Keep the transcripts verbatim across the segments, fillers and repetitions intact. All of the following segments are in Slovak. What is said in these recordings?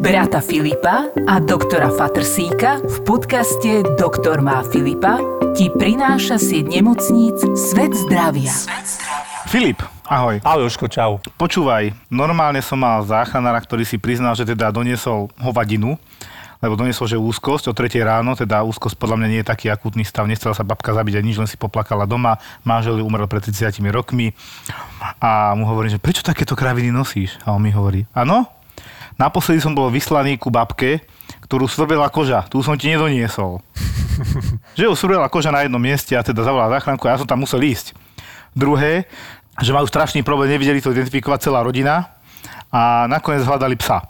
brata Filipa a doktora Fatrsíka v podcaste Doktor má Filipa ti prináša sieť nemocníc Svet zdravia. Filip, ahoj. Ahoj, Jožko, čau. Počúvaj, normálne som mal záchranára, ktorý si priznal, že teda doniesol hovadinu, lebo doniesol, že úzkosť o tretej ráno, teda úzkosť podľa mňa nie je taký akútny stav, nechcela sa babka zabiť a nič, len si poplakala doma, manžel umrel pred tridsiatimi rokmi a mu hovorím, že prečo takéto kraviny nosíš? A on mi hovorí, áno, naposledy som bol vyslaný ku babke, ktorú svrbela koža, tu som ti nedoniesol. Že ju svrbela koža na jednom mieste a teda zavolala záchranku a ja som tam musel ísť. Druhé, že majú strašný problém, nevedeli to identifikovať celá rodina a nakoniec hľadali psa.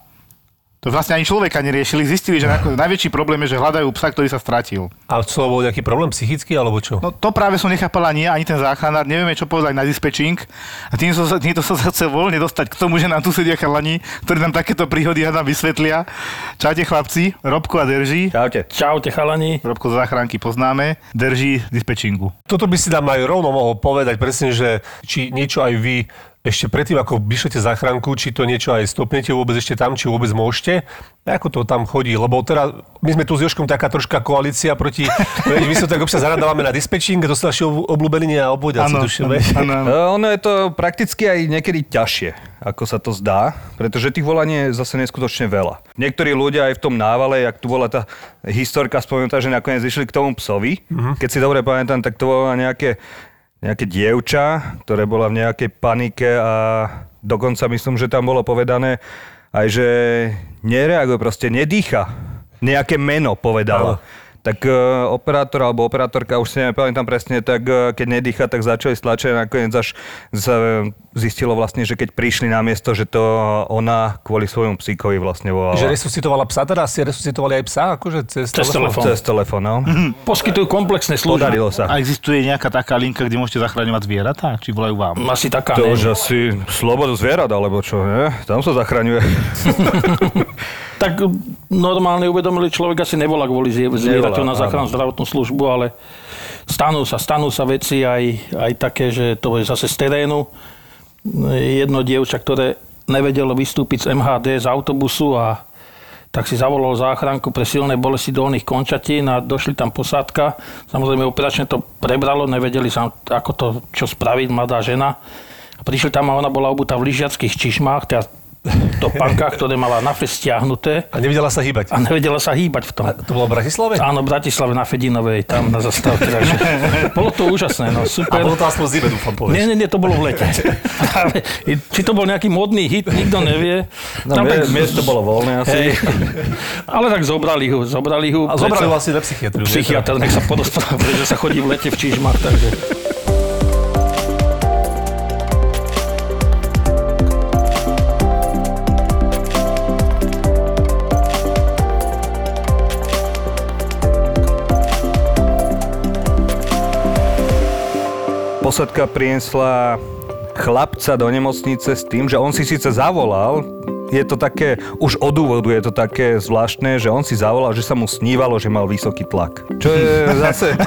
To vlastne ani človeka neriešili, zistili, že najväčší problém je, že hľadajú psa, ktorý sa stratil. A čo bol nejaký problém psychický alebo čo? No to práve som nechápala nie, ani ten záchranár, nevieme čo povedať na dispečing. A tým som sa, týmto som sa chcel voľne dostať k tomu, že nám tu sedia chalani, ktorí nám takéto príhody nám vysvetlia. Čaute chlapci, Robko a Derží. Čaute. Čaute chalani. Robko z záchranky poznáme, Derží z dispečingu. Toto by si tam aj rovno mohol povedať presne, že či niečo aj vy ešte predtým, ako vyšlete záchranku, či to niečo aj stopnete vôbec ešte tam, či vôbec môžete, ako to tam chodí, lebo teraz my sme tu s Jožkom taká troška koalícia proti, my sme tak občas zaradávame na dispečing, to sú naši obľúbení a obvodiaci, tušíme. Ono je to prakticky aj niekedy ťažšie, ako sa to zdá, pretože tých volaní je zase neskutočne veľa. Niektorí ľudia aj v tom návale, jak tu bola tá historka spomenutá, že nakoniec išli k tomu psovi, keď si dobre pamätám, tak to bola nejaké nejaké dievča, ktoré bola v nejakej panike a dokonca myslím, že tam bolo povedané aj, že nereaguje, proste nedýcha. Nejaké meno povedala. No. Tak uh, operátor alebo operátorka, už si nepamätám presne, tak uh, keď nedýcha, tak začali stlačiť a nakoniec až sa zistilo vlastne, že keď prišli na miesto, že to ona kvôli svojom psíkovi vlastne volala. Že resuscitovala psa, teda si resuscitovali aj psa? Akože cez, cez telefón. Cez telefón, no. Mm-hmm. Poskytujú komplexné služby. Podarilo sa. A existuje nejaká taká linka, kde môžete zachraňovať zvieratá? Či volajú vám? Asi taká, to, neviem. To, že si slobodu zvierat, alebo čo, ne? Tam sa zachraňuje. Tak normálne uvedomili, človek asi nevolá kvôli zvieraťu na záchranu zdravotnú službu, ale stanú sa, stanú sa veci aj, aj také, že to je zase z terénu. Jedno dievča, ktoré nevedelo vystúpiť z em há dé, z autobusu, a tak si zavolalo záchranku pre silné bolesti dolných končatín a došli tam posádka. Samozrejme, operačne to prebralo, nevedeli sa, ako to, čo spraviť, mladá žena. Prišli tam a ona bola obutá v lyžiackych čišmách, teda topankách, ktoré mala na fest stiahnuté. A nevedela sa hýbať. A nevedela sa hýbať v tom. A to bolo v Bratislave? Áno, v Bratislave na Fedinovej, tam na zastávke. Bolo to úžasné, no super. A bolo to aspoň zime, dúfam, povieš. Nie, nie, nie, to bolo v lete. Ale, či to bol nejaký módny hit, nikto nevie. No, tam mie, tak, miesto bolo voľné asi. Hej. Ale tak zobrali ho. Zobrali ho a zobrali ho asi na psychiatriu. Psychiatr, nech sa podostáva, že sa chodí v lete v čižmách, takže... Posádka priniesla chlapca do nemocnice s tým, že on si síce zavolal, je to také, už od úvodu je to také zvláštne, že on si zavolal, že sa mu snívalo, že mal vysoký tlak. Čo je zase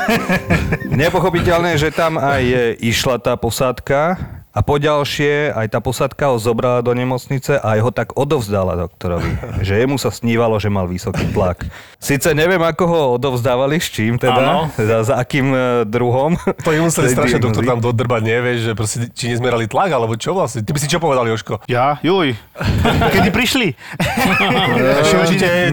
nepochopiteľné, že tam aj išla tá posádka a poďalšie aj tá posádka ho zobrala do nemocnice a aj ho tak odovzdala doktorovi, že jemu sa snívalo, že mal vysoký tlak. Sice neviem, ako ho odovzdávali, s čím teda, teda za akým druhom. To im museli strašne doktor tam dodrbať, nevieš, že proste, či nezmerali tlak, alebo čo vlastne? Ty by si čo povedal, Jožko? Ja? Juj. Kedy prišli?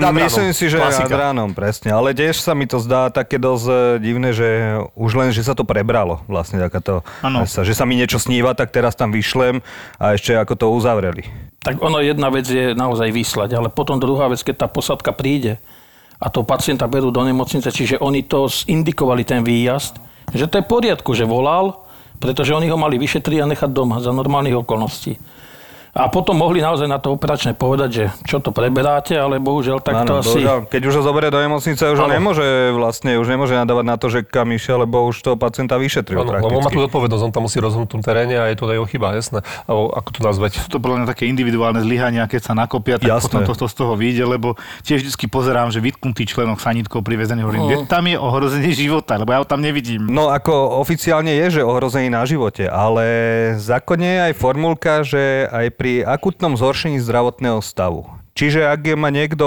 No, myslím si, že nad ránom, presne. Ale tiež sa mi to zdá také dosť divné, že už len, že sa to prebralo vlastne takáto, že sa mi niečo sníva, tak teraz tam vyšlem a ešte ako to uzavreli. Tak ono, jedna vec je naozaj vyslať, ale potom druhá vec, keď tá posádka príde a toho pacienta berú do nemocnice, čiže oni to indikovali ten výjazd, že to je v poriadku, že volal, pretože oni ho mali vyšetriť a nechať doma za normálnych okolností. A potom mohli naozaj na to operačne povedať, že čo to preberáte, ale bohužiaľ tak to asi... Keď už ho zoberie do nemocnice, už ho nemôže vlastne, už nemôže nadávať na to, že kam išiel, lebo už toho pacienta vyšetril prakticky. Lebo on má tú zodpovednosť, on tam musí rozhodnúť v tom teréne a je to aj jeho chyba, jasné. Alebo ako to nazvať? Sú to podľa mňa také individuálne zlyhania, keď sa nakopia, tak jasné. Potom to, to z toho vyjde, lebo tiež vždycky pozerám, že vytknutý členok sanitkou privezený, hovorím, kde tam je ohrozenie života, lebo ja ho tam nevidím. No ako oficiálne je, že ohrozenie na živote, ale zákonne je aj formulka, že aj pri akutnom zhoršení zdravotného stavu. Čiže ak je ma niekto,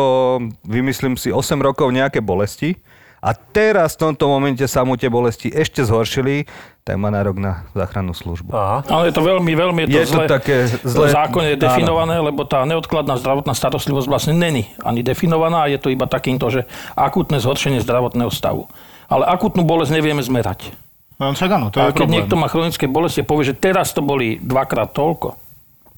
vymyslím si, osem rokov nejaké bolesti a teraz v tomto momente sa mu tie bolesti ešte zhoršili, tak má nárok na záchrannú službu. Aha. Ale je to veľmi, veľmi je to, je zle, to také zle... zákonne definované, áno. Lebo tá neodkladná zdravotná starostlivosť vlastne není ani definovaná, je to iba takýmto, že akútne zhoršenie zdravotného stavu. Ale akútnu bolesť nevieme zmerať. No, však áno, to je a keď problém. Niekto má chronické bolesti a povie, že teraz to boli dvakrát toľko,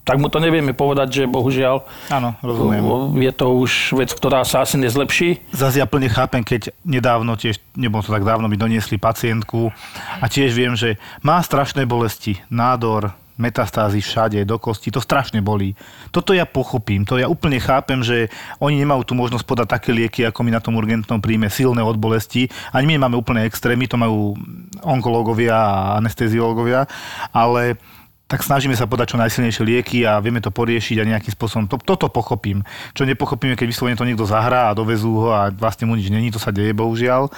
tak mu to nevieme povedať, že bohužiaľ áno, rozumiem. Je to už vec, ktorá sa asi nezlepší. Zase ja plne chápem, keď nedávno, tiež, nebolo to tak dávno, mi doniesli pacientku a tiež viem, že má strašné bolesti, nádor, metastázy všade, do kosti, to strašne bolí. Toto ja pochopím, to ja úplne chápem, že oni nemajú tu možnosť podať také lieky, ako my na tom urgentnom príjme, silné od bolesti. Ani my máme úplne extrémy, to majú onkológovia a anesteziológovia, ale... tak snažíme sa podať čo najsilnejšie lieky a vieme to poriešiť a nejakým spôsobom. To, toto pochopím. Čo nepochopím, keď vyslovene to niekto zahrá a dovezú ho a vlastne mu nič není, to sa deje, bohužiaľ.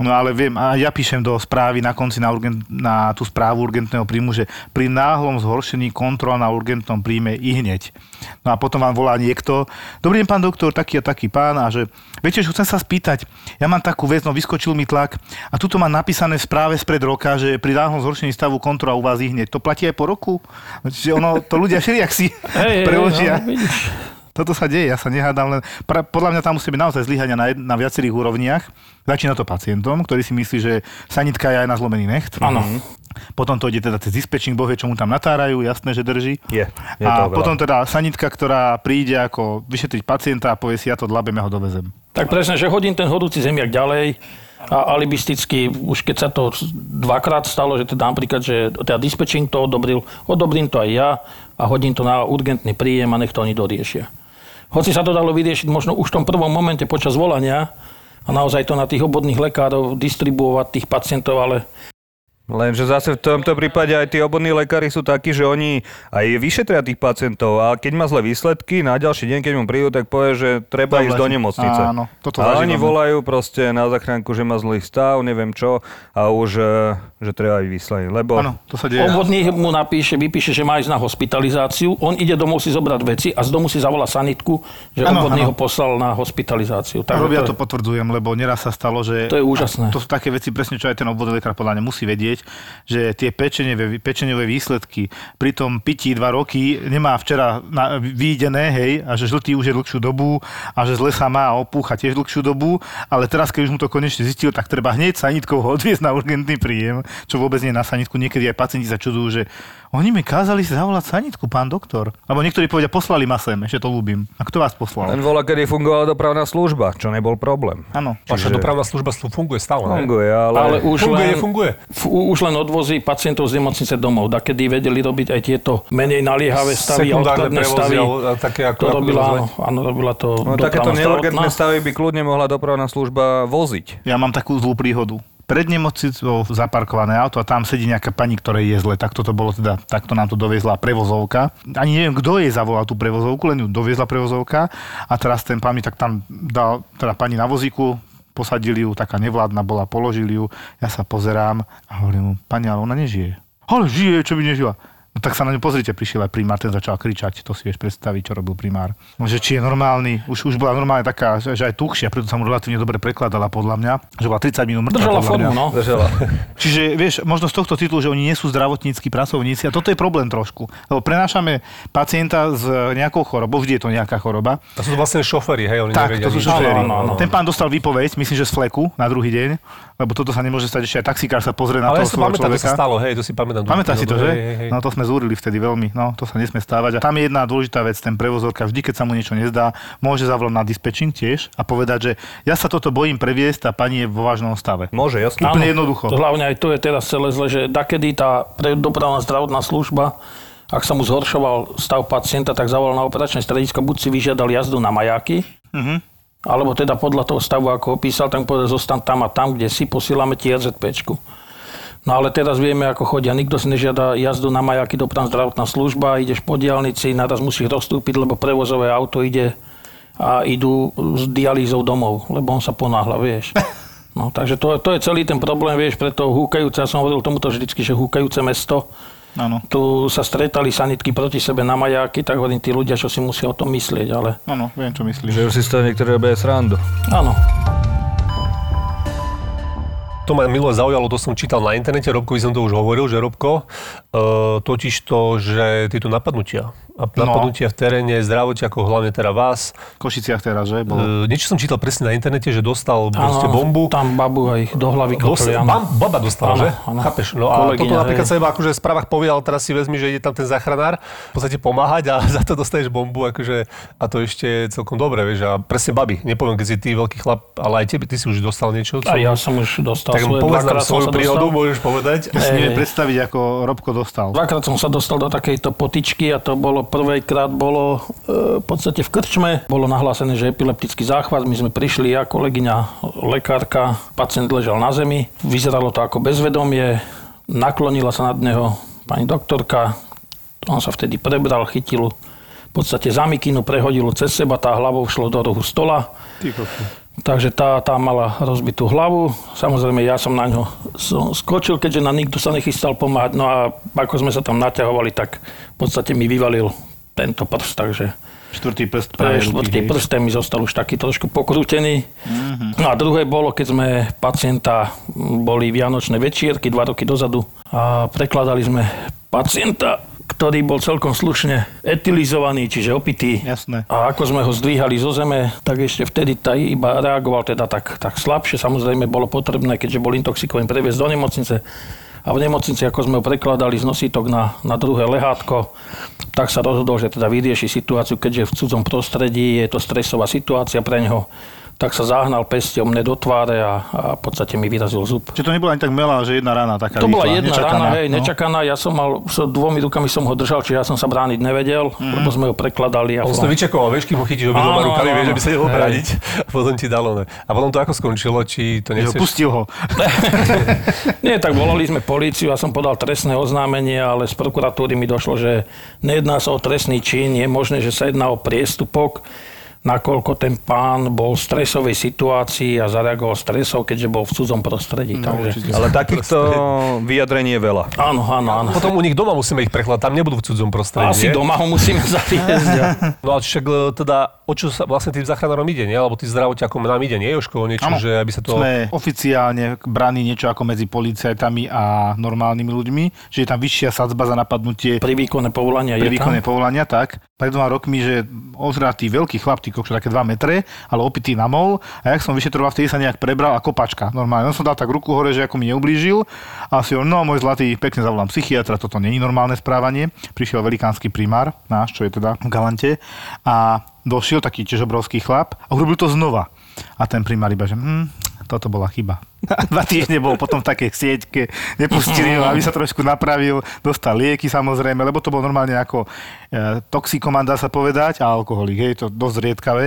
No ale viem, a ja píšem do správy na konci na, urgent, na tú správu urgentného príjmu, že pri náhlom zhoršení kontrol na urgentnom príjme i hneď. No a potom vám volá niekto, dobrý deň, pán doktor, taký a taký pán, a že viete, že chcem sa spýtať, ja mám takú vec, no vyskočil mi tlak a tuto mám napísané v správe spred roka, že pri náhlom zhoršení stavu kontrola u vás i hneď. To platí aj po roku? Čiže ono, to ľudia šeriak si hey, preložia. Hey, no, toto sa deje, ja sa nehádam, len podľa mňa tam musí byť naozaj zlyhania na, na viacerých úrovniach. Začína to pacientom, ktorý si myslí, že sanitka je aj na zlomený necht. Áno. Potom to ide teda cez dispečing, boh vie, čo mu tam natárajú, jasné, že drží. Je, je a potom teda sanitka, ktorá príde ako vyšetriť pacienta a povie si, ja to dlabem, ja ho dovezem. Tak presne, že hodím ten hodúci zemiak ďalej a alibisticky, už keď sa to dvakrát stalo, že teda napríklad, že teda dispečing to odobril, odobrím to aj ja a hodím to na urgentný príjem a nech to oni doriešia. Hoci sa to dalo vyriešiť možno už v tom prvom momente počas volania a naozaj to na tých obvodných lekárov distribuovať tých pacientov, ale... Lenže zase v tomto prípade aj tí obvodní lekári sú takí, že oni aj vyšetria tých pacientov a keď má zlé výsledky, na ďalší deň, keď mu prídu, tak povie, že treba Dobre. ísť do nemocnice. Áno, toto a oni volajú proste na zachránku, že má zlý stav, neviem čo, a už, že treba ísť vyslať, lebo... Áno, to sa deje. Obvodný mu napíše, vypíše, že má ísť na hospitalizáciu, on ide domov si zobrať veci a z domu si zavolá sanitku, že áno, obvodný áno. ho poslal na hospitalizáciu. Tak, ja to, to potvrdzujem, lebo neraz sa stalo, že... To je úžasné. To sú také veci presne, čo aj ten obvodný lekár podľa mňa musí vedieť, že tie pečeniové, pečeniové výsledky pri tom pití dva roky nemá včera výjdené, hej, a že žltý už je dlhšiu dobu a že zle sa má opúcha tiež dlhšiu dobu, ale teraz, keď už mu to konečne zistil, tak treba hneď sanitkou ho odviesť na urgentný príjem, čo vôbec nie na sanitku. Niekedy aj pacienti sa čudujú, že oni mi kázali si zavolať sanitku, pán doktor. Alebo niektorí povedia, poslali ma sem, ešte to ľúbim. A kto vás poslal? Len volá, kedy fungovala dopravná služba, čo nebol problém. Áno. Vaša Čiže... dopravná služba funguje stále. Funguje, ale... ale už funguje, len... funguje. Už len odvozí pacientov z nemocnice domov. Dakedy vedeli robiť aj tieto menej naliehavé stavy, odkladné stavy. Také ako to robila, áno, áno, robila to no, dopravná takéto neurgentné stavy by kľudne mohla dopravná služba voziť. Ja mám takú zlú príhodu. Pred nemocnicou zaparkované auto a tam sedí nejaká pani, ktorej je zle. Takto to bolo teda, takto nám to doviezla prevozovka. Ani neviem, kto jej zavolal tú prevozovku, len ju doviezla prevozovka a teraz ten pán mi tak tam dal teda pani na vozíku, posadili ju, taká nevládna bola, položili ju. Ja sa pozerám a hovorím mu, pani, ale ona nežije. Ale žije, čo by nežila. No tak sa na ňu pozrite, prišiel aj primár, ten začal kričať, to si vieš predstaviť, čo robil primár. No, že či je normálny, už, už bola normálne taká, že aj tuhšia, preto sa mu relatívne dobre prekladala podľa mňa, že bola tridsať minút mŕtva. Držala formu, no. Držala. Čiže vieš, možno z tohto titulu, že oni nie sú zdravotníckí pracovníci a toto je problém trošku. Lebo prenášame pacienta s nejakou chorobou, vždy je to nejaká choroba. To sú vlastne šoféri, hej, oni tak, nevedia. To sú šoféri. No, no, no. Ten pán dostal výpoveď, myslím, že z fleku na druhý deň, lebo toto sa nemôže stať, že aj taxikár sa pozrie na toho svojho človeka. Ale to sa stalo, hej, to si pamätám. Pamätáš si to, že? No to sme zúrili vtedy veľmi, no to sa nesmie stávať. A tam je jedna dôležitá vec, ten prevozorka, vždy keď sa mu niečo nezdá, môže zavolať na dispečing tiež a povedať, že ja sa toto bojím previesť a pani je vo vážnom stave. Môže, jasne. Úplne jednoducho. To, hlavne aj to je teraz celé zle, že dakedy tá dopravná zdravotná služba, ak sa mu zhoršoval stav pacienta, tak zavolal na operačné stredisko, buď si vyžiadal jazdu na majáky, uh-huh. alebo teda podľa toho stavu, ako opísal, tam povedal, zostan tam a tam, kde si posílame ti er zet péčku. No ale teraz vieme, ako chodia. Nikto si nežiada jazdu na majáky, dopravná zdravotná služba, ideš po diaľnici, naraz musíš rozstúpiť, lebo prevozové auto ide a idú s dialýzou domov, lebo on sa ponáhla, vieš. No takže to, to je celý ten problém, vieš, preto húkajúce, ja som hovoril tomuto vždycky, že húkajúce mesto Ano. Tu sa stretali sanitky proti sebe na majáky, tak hovorím, tí ľudia, čo si musia o tom myslieť, ale... Áno, viem, čo myslíš. Že už si z toho niektoré robia srandu. Áno. To ma milo zaujalo, to som čítal na internete, Robkovi som to už hovoril, že Robko, e, totiž to, že tieto napadnutia, napadnutia no. v teréne, zdravotiakov, hlavne teda vás. V Košiciach teraz, že? Bolo. E, niečo som čítal presne na internete, že dostal proste bombu. Tam babu aj do hlavy kotli. Baba dostala, že? Ano. Chápeš? No a kolegyňa, toto napríklad sa iba akože v správach povedal, teraz si vezmi, že ide tam ten záchranár v podstate pomáhať a za to dostaneš bombu, akože a to ešte celkom dobre, vieš, a presne babi. Nepoviem, keď si ty veľký chlap, ale aj tebe, ty si už dostal niečo. A ja som už dostal. Tak povedz nám svoju príhodu, môžeš povedať. Ja si neviem predstaviť, ako Robko dostal. Dvakrát som sa dostal do takejto potičky a to bolo, prvýkrát bolo e, v podstate v krčme. Bolo nahlásené, že epileptický záchvat. My sme prišli, ja, kolegyňa, lekárka, pacient ležal na zemi. Vyzeralo to ako bezvedomie. Naklonila sa nad neho pani doktorka. On sa vtedy prebral, chytil v podstate za mikinu, prehodilo cez seba, tá hlavou šlo do rohu stola. Tyko. Takže tá, tá mala rozbitú hlavu. Samozrejme, ja som na ňo skočil, keďže na nikto sa nechystal pomáhať. No a ako sme sa tam naťahovali, tak v podstate mi vyvalil tento prst, takže... Štvrtý prst. Štvrtý prst mi zostal už taký trošku pokrútený. Mm-hmm. No a druhé bolo, keď sme pacienta, boli vianočné večierky dva roky dozadu a prekladali sme pacienta, ktorý bol celkom slušne etylizovaný, čiže opitý. Jasné. A ako sme ho zdvíhali zo zeme, tak ešte vtedy tá iba reagoval teda tak, tak slabšie. Samozrejme bolo potrebné, keďže bol intoxikovaný, previesť do nemocnice. A v nemocnici, ako sme ho prekladali z nosítok na, na druhé lehátko, tak sa rozhodol, že teda vyrieši situáciu, keďže v cudzom prostredí je to stresová situácia pre neho. Tak sa zahnal pesťom mne do tváre a, a v podstate mi vyrazil zub. Čiže to nebola ani tak melá, že jedna rána taká. To bola rýchla, jedna nečakaná, rána, hej, no? Nečakaná. Ja som mal, so dvomi rukami som ho držal, čiže ja som sa brániť nevedel, mm-hmm. lebo sme ho prekladali. A on sa to vyčakoval, vieš, kým ho chytíš obi dvoma rukami, vieš, že by sa neho brániť. A potom ti dalo, ne. A potom to ako skončilo, či to nechceš... Pustil ho. Nie, tak volali sme políciu a som podal trestné oznámenie, ale z prokuratúry mi došlo, že nejedná sa o trestný čin, je možné, že sa jedná o priestupok. Nakoľko ten pán bol v stresovej situácii a zareagoval stresov, keďže bol v cudzom prostredí. No, takže... Ale takýchto vyjadrení je veľa. Áno, áno, áno. Potom u nich doma musíme ich prekladať, tam nebudú v cudzom prostredí. Asi nie? Doma ho musíme zaviesť. No a však teda, o čo sa vlastne tým záchranárom ide, nie? Alebo tým zdravotiakom nám ide, nie? Jožko, niečo, ano, že aby sa to... Sme oficiálne braní niečo ako medzi policajtami a normálnymi ľuďmi, že je tam vyššia sadzba za napadnutie... Pri výkone povolania je tam. Pri výkone povolania, tak. Pred dvoma rokmi, že ozratý veľký chlap, kokšo, také dva metre, ale opitý na mol. A jak som vyšetroval, vtedy sa nejak prebral a kopačka. Normálne. On som dal tak ruku hore, že ako mi neublížil. A si on, no môj zlatý, pekne zavolám psychiatra, toto není normálne správanie. Prišiel velikánsky primár, náš, čo je teda v Galante. A došiel taký tiež obrovský chlap a urobil to znova. A ten primár iba, že hm, toto bola chyba. Dva týždne bol potom v takej sieťke, nepustili ho, aby sa trošku napravil, dostal lieky samozrejme, lebo to bol normálne ako e, toxikoman, dá sa povedať, a alkoholik, hej, to dosť riedkavé,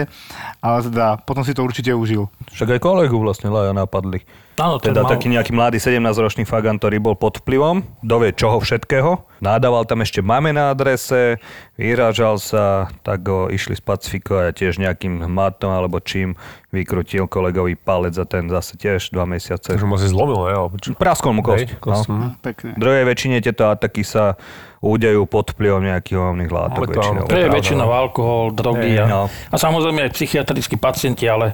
ale teda potom si to určite užil. Však aj kolegu vlastne Laja napadli. Áno, teda mal... taký nejaký mladý sedemnásťročný fagant, ktorý bol pod vplyvom, dovie čoho všetkého, nadával tam ešte mame na adrese, vyrážal sa, tak ho išli spacifikovať a tiež nejakým matom alebo čím vykrutil kolegový palec a ten zase tiež dva mesiace. Takže mu asi zlomilo, ja? Praskol mu kosť. No. V druhej väčšine tieto ataky sa údejú pod vplyvom nejakých omných látok. Väčšinou, to je väčšinou alkohol, drogy. A, no. a samozrejme aj psychiatrickí pacienti, ale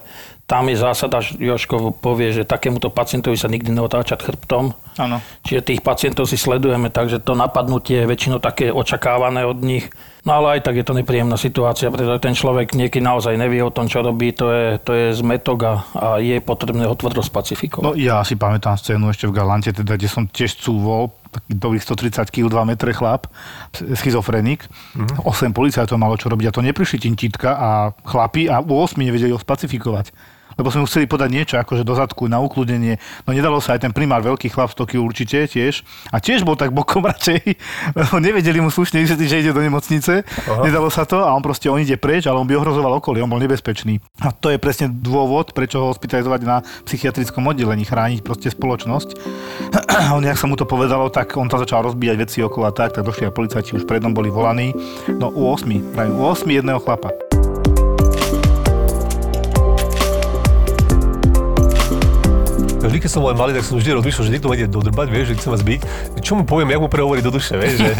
tam je zásada, Jožko povie, že takémuto pacientovi sa nikdy neotáčať chrbtom. Áno. Čiže tých pacientov si sledujeme, takže to napadnutie je väčšinou také očakávané od nich. No ale aj tak je to nepríjemná situácia, pretože ten človek niekedy naozaj nevie o tom, čo robí. To je, to je zmetok a, a je potrebné ho tvrdo spacifikovať. No ja si pamätám scénu ešte v Galante, teda, kde som tiež cúvol, taký dobrých stotridsať kilogramov, dva metre chlap, schizofrenik. Mm-hmm. osem policajtov malo čo robiť a to neprišli tintítka a chlapi a u osem nevedeli ho spacifikovať. Lebo sme mu chceli podať niečo akože do zadku na ukludenie. No nedalo sa, aj ten primár, veľký chlap, sto kilogramov určite tiež. A tiež bol tak bokom radšej, lebo nevedeli mu slušne, že ide do nemocnice. Aha. Nedalo sa to a on proste, on ide preč, ale on by ohrozoval okolie, on bol nebezpečný. A to je presne dôvod, prečo ho hospitalizovať na psychiatrickom oddelení, chrániť proste spoločnosť. A on, jak sa mu to povedalo, tak on tam začal rozbíjať veci okolo a tak, tak došli aj policajti, už predom boli volaní. No u osmi, u osmi jedného chlapa. vždy, keď som len malý, tak som vždy rozmýšľal, že niekto ma ide dodrbať, vieš, že chce ma zbiť. Čo mu poviem, jak mu prehovoriť do duše, vieš, že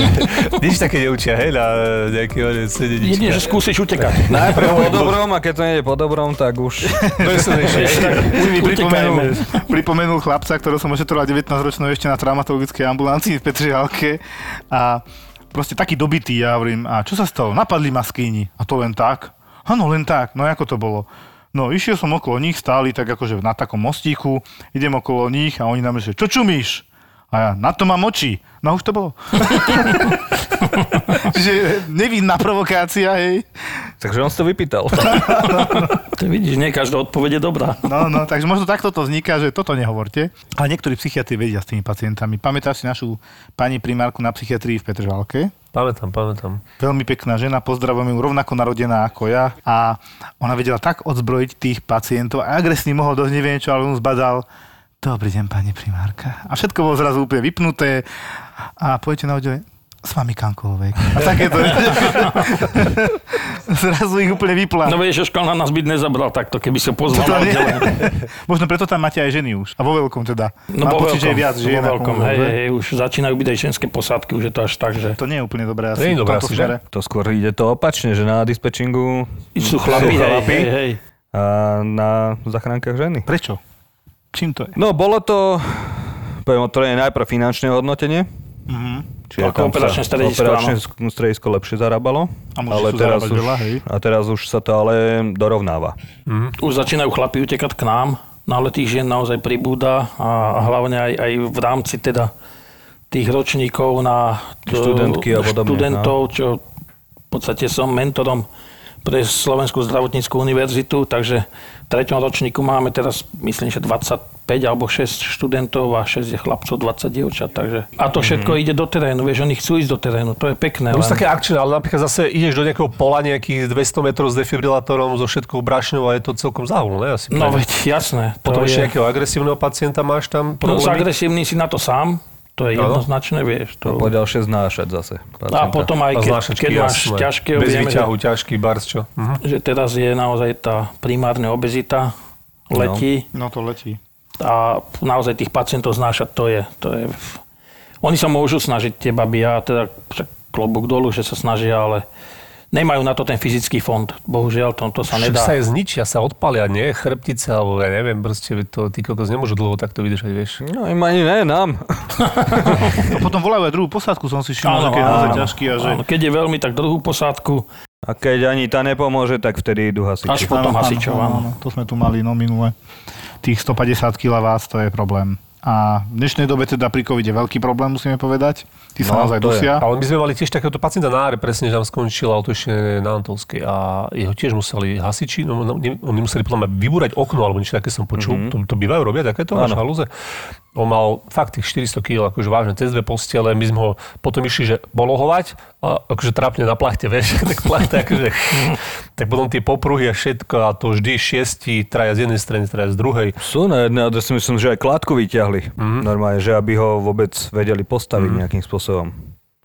nič také neučia, hej, na nejakého sedenička. Jedine, že skúsiš utekať. Najprv po dobrom, a keď to nejde po dobrom, tak už... To je silnejšie. Už mi pripomenul, pripomenul chlapca, ktorého som ošetroval devätnásťročného ešte na traumatologickej ambulancii v Petržalke a proste taký dobitý, ja hovorím, a čo sa stalo? Napadli ma skýni. A to len tak? Áno, len tak. No ako to bolo? No, išiel som okolo nich, stáli tak akože na takom mostíku, idem okolo nich a oni na mňa, že čo čumíš? A ja, na to mám oči. No už to bolo. Čiže nevinná provokácia, hej. Takže on si to vypýtal. To vidíš, nie každá odpoveď je dobrá. No, no, takže možno takto to vzniká, že toto nehovorte. Ale niektorí psychiatri vedia s tými pacientami. Pamätáš si našu pani primárku na psychiatrii v Petržalke? Pamätám, pamätám. Veľmi pekná žena, pozdravujeme ju, rovnako narodená ako ja. A ona vedela tak odzbrojiť tých pacientov. A agresný mohol dosť, neviem čo, ale on zbadal. Dobrý deň, pani primárka. A všetko bolo zrazu úplne vypnuté. A pôjdete na oddelenie. S vami Kankovek. A takéto. Zrazu ich úplne vyplá. No vieš, škola nás byť nezabral takto, keby sa pozval na oddelenie. Možno preto tam máte aj ženy už. A vo veľkom teda. No mám vo pocit, že je viac žien. Vo veľkom. Hej, hej, už začínajú byť aj ženské posádky, už je to až tak, že... To nie je úplne dobré. To asi. Nie je dobré asi, že? To skôr ide to opačne, že na dispečingu... Sú chlapy, hej, hej. A na zachránkach ženy. Prečo? Čím to je? No, bolo to, poviem, to je najprv finančné hodnotenie. Mm-hmm. Čiže ako operačné stredisko, operačné stredisko lepšie zarábalo. A, ale teraz už, veľa, a teraz už sa to ale dorovnáva. Mm-hmm. Už začínajú chlapi utekať k nám. Ale tých žien naozaj pribúda. A hlavne aj, aj v rámci teda tých ročníkov na študentky a podobne, študentov, čo v podstate som mentorom pre Slovenskú zdravotnícku univerzitu, takže v treťom ročníku máme teraz, myslím, že dvadsaťpäť alebo šesť študentov a šesť je chlapcov, dvadsať dievčat, takže... A to všetko mm-hmm. ide do terénu, vieš, oni chcú ísť do terénu, to je pekné. To už také akčné, ale napríklad zase ideš do nejakého pola nejakých dvesto metrov s defibrilátorom, so všetkou brašňou a je to celkom záhulné, asi. No veď, jasné. Potom ešte je... nejakého agresívneho pacienta máš tam? No, agresívny si na to sám. To je jednoznačné, vieš. To... A po ďalšie znášať zase. Pacienta. A potom aj keď, keď máš jasné. Ťažké... Bez vieme, výťahu, že, ťažký barz, čo? Uh-huh. Že teraz je naozaj tá primárna obezita, letí. No. no to letí. A naozaj tých pacientov znášať to je. To je... Oni sa môžu snažiť, tie baby, ja teda klobúk dolu, že sa snažia, ale... Nemajú na to ten fyzický fond. Bohužiaľ, to, to sa však nedá. Však sa je zničia, sa odpalia, nie? Chrbtice, alebo ja neviem, proste to tí kokos nemôžu dlho takto vydržať, vieš. No im ani ne, nám. No potom volajú aj druhú posádku, som si všimol, keď je naozaj ťažký. A že... áno, keď je veľmi, tak druhú posádku. A keď ani tá nepomôže, tak vtedy idú hasiči. Až potom hasičov, áno. To sme tu mali, no minule. Tých stopäťdesiat kilogramov vás, to je problém. A v dnešnej dobe teda pri covide je veľký problém, musíme povedať. Tí sa no, naozaj dusia. Je. Ale my sme mali tiež takéhoto pacienta na áre, presne, že tam skončil, ale to ešte na Antolskej. A jeho tiež museli hasiči, no, oni museli potom vybúrať okno, alebo niečo také som počul. Mm-hmm. To, to bývajú robia takéto naša halúze. On mal fakt tých štyristo kilogramov, akože vážne, cez dve postele. My sme ho potom išli, že bolohovať, a akože trápne na plachte, vieš, tak plachte, akože... tak potom tie popruhy a všetko, a to vždy šiesti, traja z jednej strany, traja z druhej. Sú na jednej, ja si myslím, že aj klátku vyťahli. Mm-hmm. Normálne, že aby ho vôbec vedeli postaviť mm-hmm. nejakým spôsobom.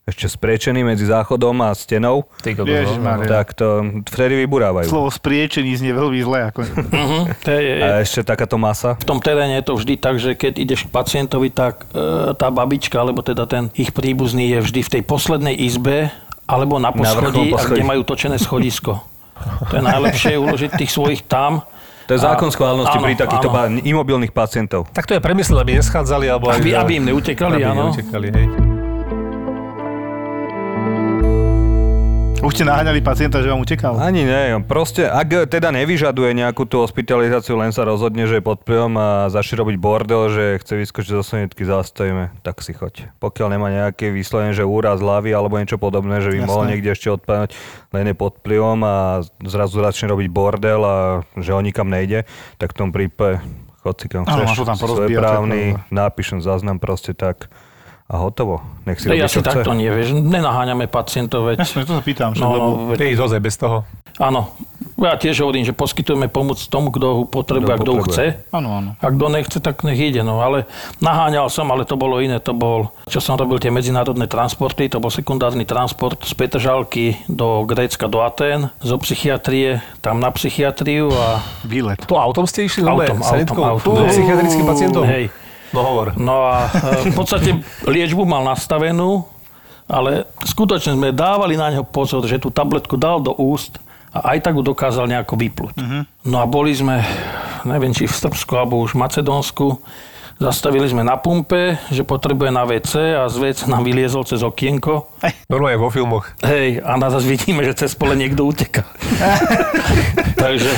Ešte spriečený medzi záchodom a stenou. Ty, Ježiš, no, tak to vtedy vyburávajú. Slovo spriečený znie veľmi zle. Ako... mm-hmm. je, je, je. A ešte takáto masa. V tom teréne je to vždy tak, že keď ideš k pacientovi, tak e, tá babička, alebo teda ten ich príbuzný je vždy v tej poslednej izbe, alebo na poschodí, na a kde majú točené schodisko. To je najlepšie uložiť tých svojich tam. To je zákon schválnosti pri takýchto áno. imobilných pacientov. Tak to je premyslené, aby neschádzali, alebo aby, aby im neutekali, aby áno. neutekali, hej. Už ste naháňali pacienta, že vám utekal? Ani nie, proste, ak teda nevyžaduje nejakú tú hospitalizáciu, len sa rozhodne, že je pod vplyvom a začne robiť bordel, že chce vyskočiť zo sanitky, zastavíme, tak si choď. Pokiaľ nemá nejaké výsledenie, že úraz hlavy alebo niečo podobné, že by mohol niekde ešte odpadnúť, len je pod vplyvom a zrazu začne robiť bordel a že ho nikam nejde, tak v tom prípade chod si kam chceš, svojprávny, napíšem záznam proste tak. a hotovo. Nech si robí, ja čo si chce. Takto nevieš, nenaháňame pacientov. Veď... Jasne, to sa pýtam, že no, lebo veď... je ísť ozaj bez toho. Áno, ja tiež hovorím, že poskytujeme pomoc tomu, kto ho potrebuje a kto ho chce. Áno, áno. A kto nechce, tak nech ide. No, ale naháňal som, ale to bolo iné. To bol, čo som robil tie medzinárodné transporty, to bol sekundárny transport z Petržalky do Grécka, do Atén, zo psychiatrie, tam na psychiatriu a... Výlet. To autom ste išli? Autom, autom, autom. Psychiatrickým pacientom? Hej. Dohovor. No a v podstate liečbu mal nastavenú, ale skutočne sme dávali na neho pozor, že tú tabletku dal do úst a aj tak ju dokázal nejako vyplúť. Uh-huh. No a boli sme, neviem, či v Srbsku alebo už v Macedónsku, zastavili sme na pumpe, že potrebuje na vé cé a z vé cé nám vyliezol cez okienko. Normálne vo filmoch. Hej, a nás zase vidíme, že cez pole niekto uteká. Takže,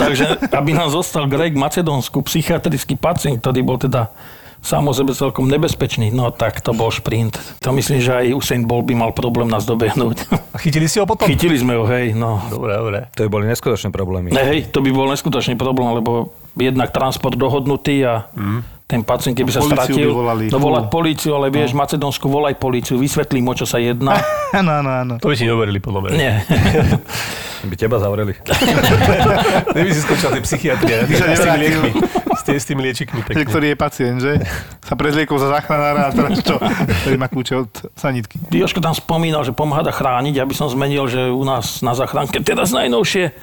takže, aby nám zostal Greg Macedónsku, psychiatrický pacient, ktorý bol teda sám o sebe celkom nebezpečný, no tak to bol šprint. To myslím, že aj Usain Bolt by mal problém nás dobehnúť. A chytili si ho potom? Chytili sme ho, hej, no. Dobre, dobre. To by boli neskutočné problémy. Ne, hej, to by bol neskutočný problém, lebo jednak transport dohodnutý a... Mm. Ten pacient, keby sa stratil, dovolať políciu, ale vieš, no. Macedónsku volaj políciu, vysvetlím, o čo sa jedná. Áno, áno, áno. To by si neoverili, podľa mňa. Nie. By teba zavreli. Neby si skočila tej psychiatrie. Ste s tými liečikmi pekne. Ktorý je pacient, že? Sa prezliekol za záchranára a teraz čo? Ktorý má kľúče od sanitky. Jožko tam spomínal, že pomáhať a chrániť. Ja by som zmenil, že u nás na záchranke teraz najnovšie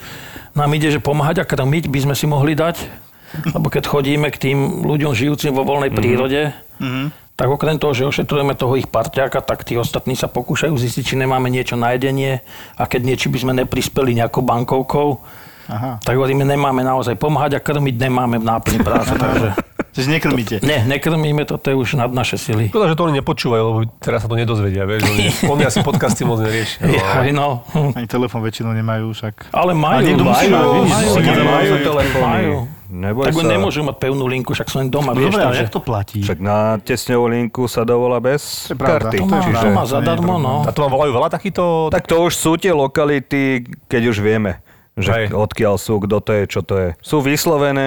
nám ide, že pomáhať a krmiť by sme si mohli dať. Lebo keď chodíme k tým ľuďom žijúcim vo voľnej prírode, mm-hmm. tak okrem toho, že ošetrujeme toho ich parťáka, tak tí ostatní sa pokúšajú zistiť, či nemáme niečo na jedenie a keď niečo by sme neprispeli nejakou bankovkou, aha. tak hovoríme, nemáme naozaj pomáhať a krmiť nemáme v náplni práce, takže... Čiže nekrmíte? To, ne, nekrmíme, to, to je už nad naše sily. Škoda, že to oni nepočúvajú, lebo teraz sa to nedozvedia, vieš. Oni asi podcasty moc neriešia. Ja, no. Ani telefón väčšinou nemajú však. Ale majú, majú, majú, majú telefóny. Neboj tak sa. Nemôžu mať pevnú linku, však som len doma, vieš. Dobre, ale jak to platí? Však na tesňovú linku sa dovolá bez karty. To má, čiže... to má zadarmo, no. A to vám volajú veľa takýto... Tak to už sú tie lokality, keď už vieme. Že hej. Odkiaľ sú, kto to je, čo to je. Sú vyslovené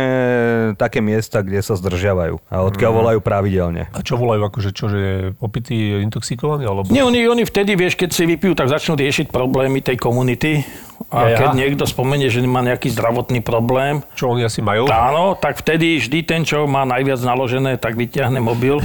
také miesta, kde sa zdržiavajú a odkiaľ volajú pravidelne. A čo volajú, akože čo, že je opitý, intoxikovaný? Alebo... Nie, oni, oni vtedy, vieš, keď si vypijú, tak začnú riešiť problémy tej komunity. A ja, keď ja. niekto spomenie, že má nejaký zdravotný problém. Čo oni asi majú? Áno, tak vtedy vždy ten, čo má najviac naložené, tak vyťahne mobil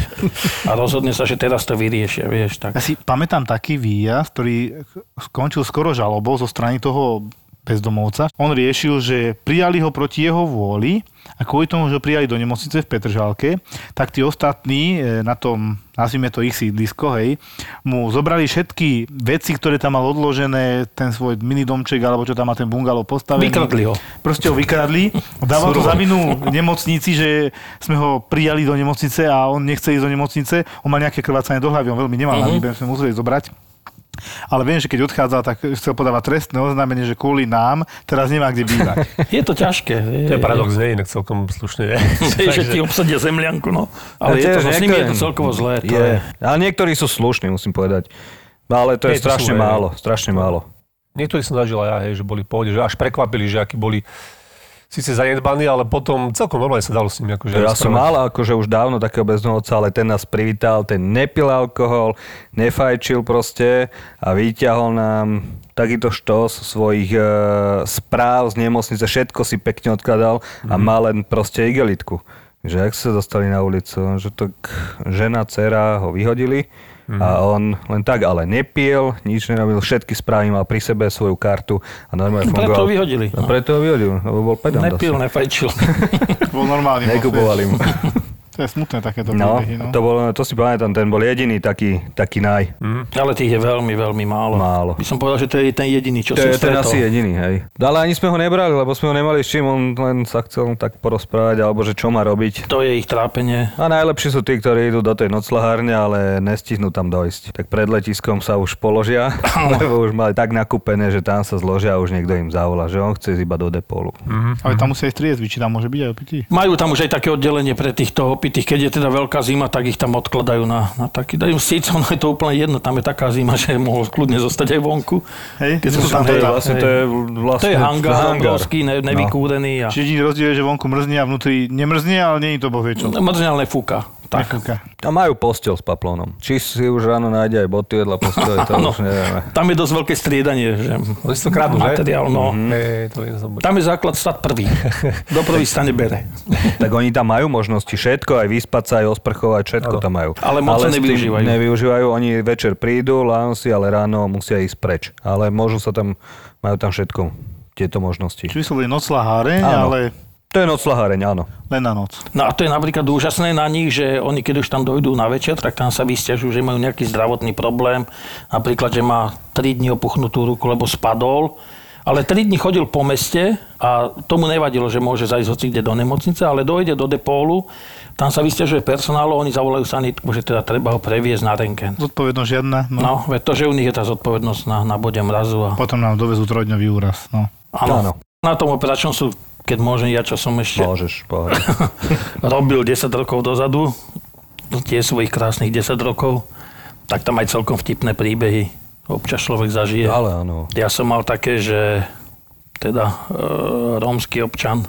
a rozhodne sa, že teraz to vyriešia, vieš. Tak. Ja si pamätám taký výjazd, ktorý skončil skoro žalobou zo strany toho bezdomovca. On riešil, že prijali ho proti jeho vôli a kvôli tomu, že ho prijali do nemocnice v Petržalke, tak tí ostatní na tom, nazvime to ich sídlisko, hej, mu zobrali všetky veci, ktoré tam mal odložené, ten svoj mini domček, alebo čo tam má ten bungalov postavený. Vykradli ho. Proste ho vykradli. Dával to za vinu nemocnici, že sme ho prijali do nemocnice a on nechce ísť do nemocnice. On mal nejaké krvácanie do hlavy, on veľmi nemal, mm-hmm. aby sme museli zobrať. Ale viem, že keď odchádzal, tak chcel podávať trestné oznámenie, že kvôli nám teraz nemá kde bývať. Je to ťažké. Je, to je paradox, nie inak celkom slušne. Takže... Že ti obsadia zemlianku, no. Ale je to, niektoré... s nimi je to celkovo zlé. To je. Je. A niektorí sú slušní, musím povedať. Ale to je, je strašne to sú, málo, je. strašne málo. Niektorí som zažil aj ja, hej, že boli v pohode, že až prekvapili, že akí boli síce zanedbaný, ale potom celkom normálne sa dalo s ním. Akože ja som mal akože už dávno takého bezdomovca, ale ten nás privítal, ten nepil alkohol, nefajčil proste a vyťahol nám takýto štos svojich e, správ z nemocnice, všetko si pekne odkladal a mm-hmm. mal len proste igelitku. Že ak sa dostali na ulicu, že tak žena, dcera ho vyhodili mm-hmm. a on len tak ale nepil, nič nerobil, všetky správy mal pri sebe, svoju kartu a normálne fungoval. Preto ho vyhodili. No. Preto ho vyhodili, lebo bol pedant. Nepil, nefajčil. Bol normálny. Nekupovali mu. To je smutné takéto príbehy. No, no. To, bol, to si pamätám, ten bol jediný taký, taký naj. Mm. Ale tých je veľmi, veľmi málo. Málo. By som povedal, že to je ten jediný, čo to som stretol. To je ten asi jediný, hej. Ale ani sme ho nebrali, lebo sme ho nemali s čím, on len sa chcel tak porozprávať, alebo že čo má robiť. To je ich trápenie. A najlepší sú tí, ktorí idú do tej nocľahárne, ale nestihnú tam dojsť. Tak pred letiskom sa už položia, lebo už mali tak nakúpené, že tam sa zložia a už niekto im zavolá, že on chce ísť iba do depolu. Mm-hmm. Ale tam musia ísť triezvi, či tam môže byť aj opití. Majú tam už aj také oddelenie pre týchto opitých, keď je teda veľká zima, tak ich tam odkladajú na, na taký, dajú síce, ono je to úplne jedno, tam je taká zima, že mohol kľudne zostať aj vonku. Hej, keď to, tam, hej, vlastne, hej. To je vlastne... To je hangar, obrovský, ne, nevykúrený. No. A... Čiže rozdiel je, že vonku mrzne a vnútri nemrzne, ale nie je to bohviečo. Mrzne, ale nefúka. Tak. Tam majú posteľ s paplónom. Či si už ráno nájde aj boty vedľa postele, to už nevieme. Tam je dosť veľké striedanie, že listokradu, že? Materiál, no. Mm-hmm. Tam je základ stať prvý. Do prvý stane bere. Tak oni tam majú možnosti všetko, aj vyspať sa, aj osprchovať, všetko tam majú. Ale moc nevyužívajú. Nevyužívajú, oni večer prídu, lánu si, ale ráno musia ísť preč. Ale môžu sa tam, majú tam všetko, tieto možnosti. Čiže sú noclaháreň, ale... To je noclaháreň, áno. Len na noc. No a to je napríklad úžasné na nich, že oni keď už tam dojdú na večer, tak tam sa vysťažujú, že majú nejaký zdravotný problém. Napríklad, že má tri dni opuchnutú ruku, lebo spadol. Ale tri dni chodil po meste a tomu nevadilo, že môže zajsť hocikde do nemocnice, ale dojde do depólu, tam sa vysťažuje personál, oni zavolajú sanitku, že teda treba ho previesť na rentgen. Zodpovednosť žiadna. No, no veď to, že u nich je tá zodpovednosť na, na bode mrazu. A... Potom nám dovezú trojdňový úraz. No. Áno. Na tom operačnom sú... Keď môžem, ja čo som ešte Môžeš, robil desať rokov dozadu, tie svojich krásnych desať rokov, tak tam aj celkom vtipné príbehy. Občas človek zažije. Ale áno. Ja som mal také, že teda e, rómsky občan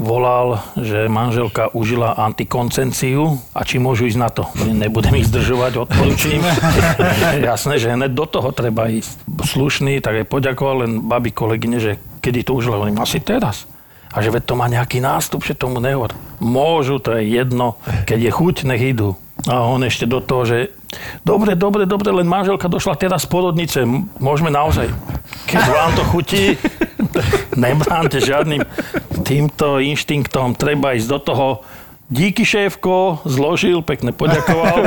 volal, že manželka užila antikoncenciu a či môžu ísť na to. Nebudem ich zdržovať, odporúčim. Jasné, že hneď do toho treba ísť. Slušný, tak aj poďakoval, len babi kolegyne, že kedy to už len asi teraz. A že veď to má nejaký nástup, že tomu nehor. Môžu, to je jedno. Keď je chuť, nech idú. A on ešte do toho, že dobre, dobre, dobre, len manželka došla teraz z porodnice. Môžeme naozaj. Keď vám to chutí, nebránte žiadnym týmto inštinktom. Treba ísť do toho. Díky, šéfko, zložil, pekne poďakoval.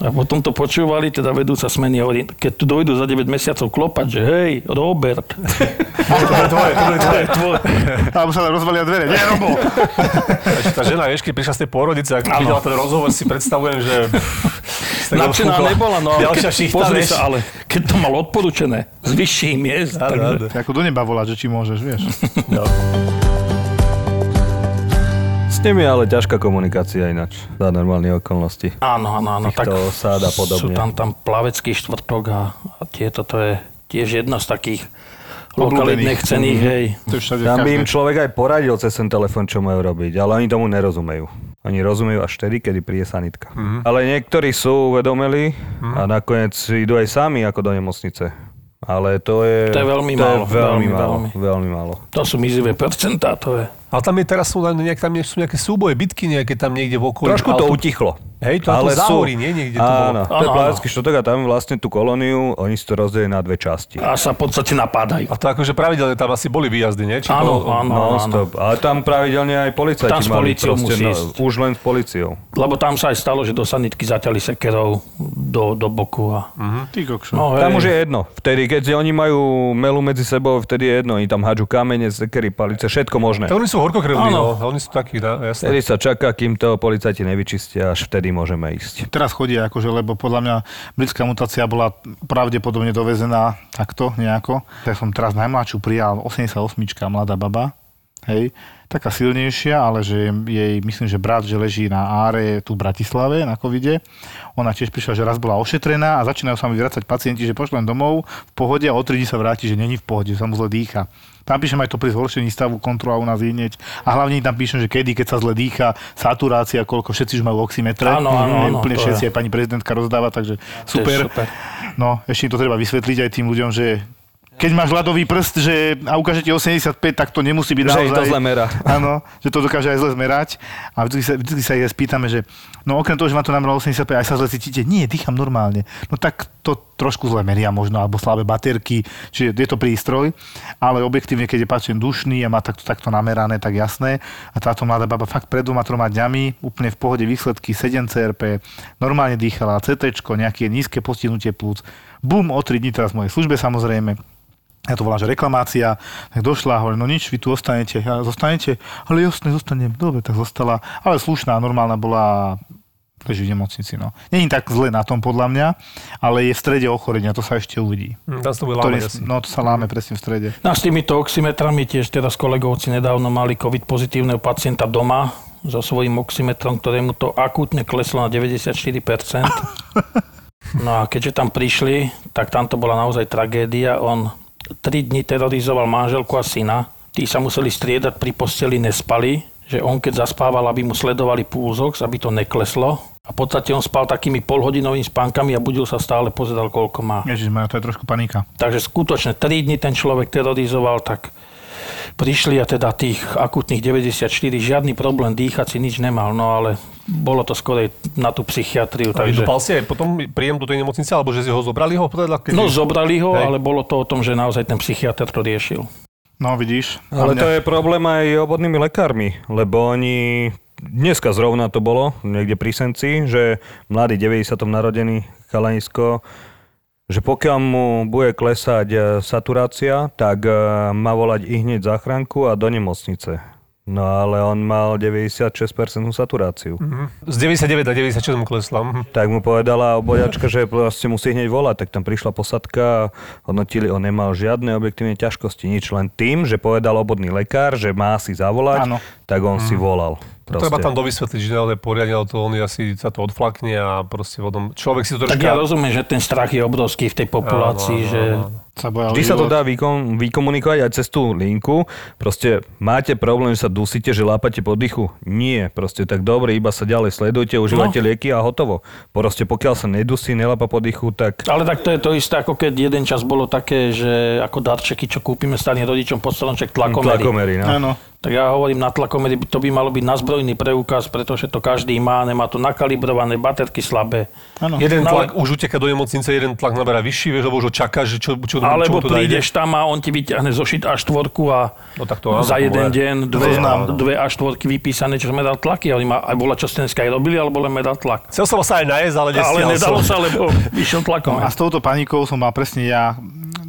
A potom to počúvali, teda vedúca smeny hovorí, keď tu dojdu za deväť mesiacov klopať, že hej, Robert. To je tvoje, to je tvoje, tvoje. A musela rozvalia dvere, nie, Robo. Tá žena, vieš, keď prišla z tej pôrodnice, ak videla ten rozhovor, si predstavujem, že... Napčená nebola, no keď, šichta, sa, ale keď to mal odporúčené z vyšších miest. Áno, takže... áno. Ako do neba volá, že či môžeš, vieš. No. S nimi ale ťažká komunikácia ináč, za normálne okolnosti. Áno, áno, áno. Tak osáda, podobne. Sú tam, tam plavecký štvrtok a, a tieto, to je tiež jedna z takých lokalitných cených, hej. Tam by im človek aj poradil cez ten telefón, čo majú robiť, ale oni tomu nerozumejú. Oni rozumejú až vtedy, kedy príde sanitka. Mm-hmm. Ale niektorí sú uvedomili mm-hmm. a nakoniec idú aj sami ako do nemocnice. Ale to je... To je veľmi to málo. Je veľmi, veľmi, málo veľmi. veľmi málo. To sú mizivé percentá, to je. Ale tam je teraz sú, nejak, tam sú nejaké súboje, bitky nejaké tam niekde v okolí. Trošku to ale... utichlo. Hej, to ale záhorí, sú... nie? Niekde to áno, bolo. To je plavecký štotok a tam vlastne tú kolóniu, oni si to rozdelia na dve časti. A sa v podstate napádajú. A to akože pravidelne tam asi boli výjazdy, nie? Či áno, to... áno, no, áno. Ale tam pravidelne aj policajti tam mali. Tam s políciou musí ísť. No, už len s políciou. Lebo tam sa aj stalo, že do sanitky zaťali sekerov do, do boku a... Uh-huh. Ty kokšo. No, tam už je jedno. Vtedy, keď oni majú melu medzi sebou, vtedy je jedno. Oni tam hádžu kamene, sekery, palice, všetko možné. To oni sú horkokrvní, no. Oni sú takí, jasné. Vtedy sa čaká, kým to policajti nevyčistia, až vtedy môžeme ísť. Teraz chodia akože, lebo podľa mňa britská mutácia bola pravdepodobne dovezená takto nejako. Ja som teraz najmladšiu prijal osemdesiatosemka, mladá baba, hej, taká silnejšia, ale že jej, myslím, že brat, že leží na áre tu v Bratislave na covide. Ona tiež prišla, že raz bola ošetrená a začínajú sa mi vrácať pacienti, že pošlem domov v pohode a o tri dni sa vráti, že není v pohode, že sa mu zle dýcha. Tam píšem aj to pri zhoršení stavu, kontrola u nás inieť. A hlavne tam píšem, že kedy, keď sa zle dýcha, saturácia, koľko všetci už majú oximetre. Áno, áno, áno. Úplne všetci aj pani prezidentka rozdáva, takže super. super. No, ešte to treba vysvetliť aj tým ľuďom, že keď máš ľadový prst že, a ukážete osemdesiatpäť, tak to nemusí byť že naozaj... Že to zle merá. Áno, že to dokáže aj zle zmerať. A vždy sa, vždy sa aj spýtame, že no okrem toho, že ma to nameralo osemdesiatpäť, aj sa zle cítite. Nie, dýcham normálne. No tak to trošku zle meria možno, alebo slabé baterky, čiže je to prístroj. Ale objektívne, keď je pacient dušný a má takto, takto namerané, tak jasné. A táto mladá baba fakt pred dvoma, troma dňami, úplne v pohode výsledky, sedem C R P, normálne dýchala, cé téčko, nejaké nízke postihnutie plúc. Bum, o tri dni teraz v mojej službe samozrejme. Ja to volám, že reklamácia, tak došla, hovorím, no nič, vy tu ostanete, ja, zostanete, ale jasne, zostanem, dobre, tak zostala, ale slušná, normálna bola, leží v nemocnici, no. Není tak zle na tom, podľa mňa, ale je v strede ochorenia, to sa ešte uvidí. Mm, to Ktorý, no, to sa láme presne v strede. No s týmito oximetrami tiež teraz kolegovci nedávno mali COVID pozitívneho pacienta doma so svojím oximetrom, ktorému to akútne kleslo na deväťdesiatštyri percent. No a keďže tam prišli, tak tam to bola naozaj tragédia, on... tri dni terorizoval manželku a syna. Tí sa museli striedať, pri posteli nespali, že on keď zaspával, aby mu sledovali pulzox, aby to nekleslo. A v podstate on spal takými polhodinovými spánkami a budil sa stále, pozeral, koľko má. Ježišmaja, to je trošku panika. Takže skutočne tri dni ten človek terorizoval, tak prišli a teda tých akutných deväťdesiatštyri, žiadny problém dýchať si nič nemal, no ale bolo to skorej na tú psychiatriu. Takže... Dopal si aj potom príjem do tej nemocnice, alebo že si ho zobrali ho? Keď no si... zobrali ho, hej. Ale bolo to o tom, že naozaj ten psychiatr to riešil. No vidíš. Ale to je problém aj obvodnými lekármi, lebo oni, dneska zrovna to bolo, niekde pri Senci, že mladý deväťdesiatom narodený chalanisko, že pokiaľ mu bude klesať saturácia, tak má volať ihneď záchranku a do nemocnice. No ale on mal deväťdesiatšesť percent saturáciu. Mm-hmm. Z deväťdesiatdeväť na deväťdesiatšesť mu klesla. Tak mu povedala obojačka, že vlastne musí hneď volať. Tak tam prišla posadka, hodnotili, on nemal žiadne objektívne ťažkosti, nič. Len tým, že povedal obvodný lekár, že má si zavolať, áno. Tak on mm. si volal. Proste. Treba tam dovysvetliť, že to je poriadne, ale to on asi sa to odflakne a proste vodom... Človek si to troška... Tak ja rozumiem, že ten strach je obrovský v tej populácii, áno, áno, áno. že... Vždy sa to dá vykom, vykomunikovať aj cez tú linku. Proste máte problém, že sa dusíte, že lápate po dychu. Nie, proste tak dobre, iba sa ďalej sledujte, užívate no. lieky a hotovo. Proste pokiaľ sa nedusí, nelápa po dychu, tak... Ale tak to je to isté, ako keď jeden čas bolo také, že ako darčeky, čo kúpime starým rodičom pod stromček, tlakomery. Tlakomery, no. Áno. Tak ja hovorím, na tlakomery to by malo byť na zbrojný preukaz, pretože to každý má, nemá to nakalibrované, baterky slabé. Ano. Jeden tlak no, už uteka do nemocnice, jeden tlak naberá vyšší, vieš, lebo už ho čaká, že čo, čo, čo, alebo čo prídeš tam a on ti vyťahne zošit á štyri a no, tak to, za jeden deň dve, dve á štyri vypísané, čo sme dal tlaky. Oni ma aj bola, čo ste dneska aj robili, alebo len medal tlak. Chcel som sa aj najesť, ale nestihal som. Ale nedalo sa, lebo vyšiel tlakom. No, a s touto panikou som mal presne ja...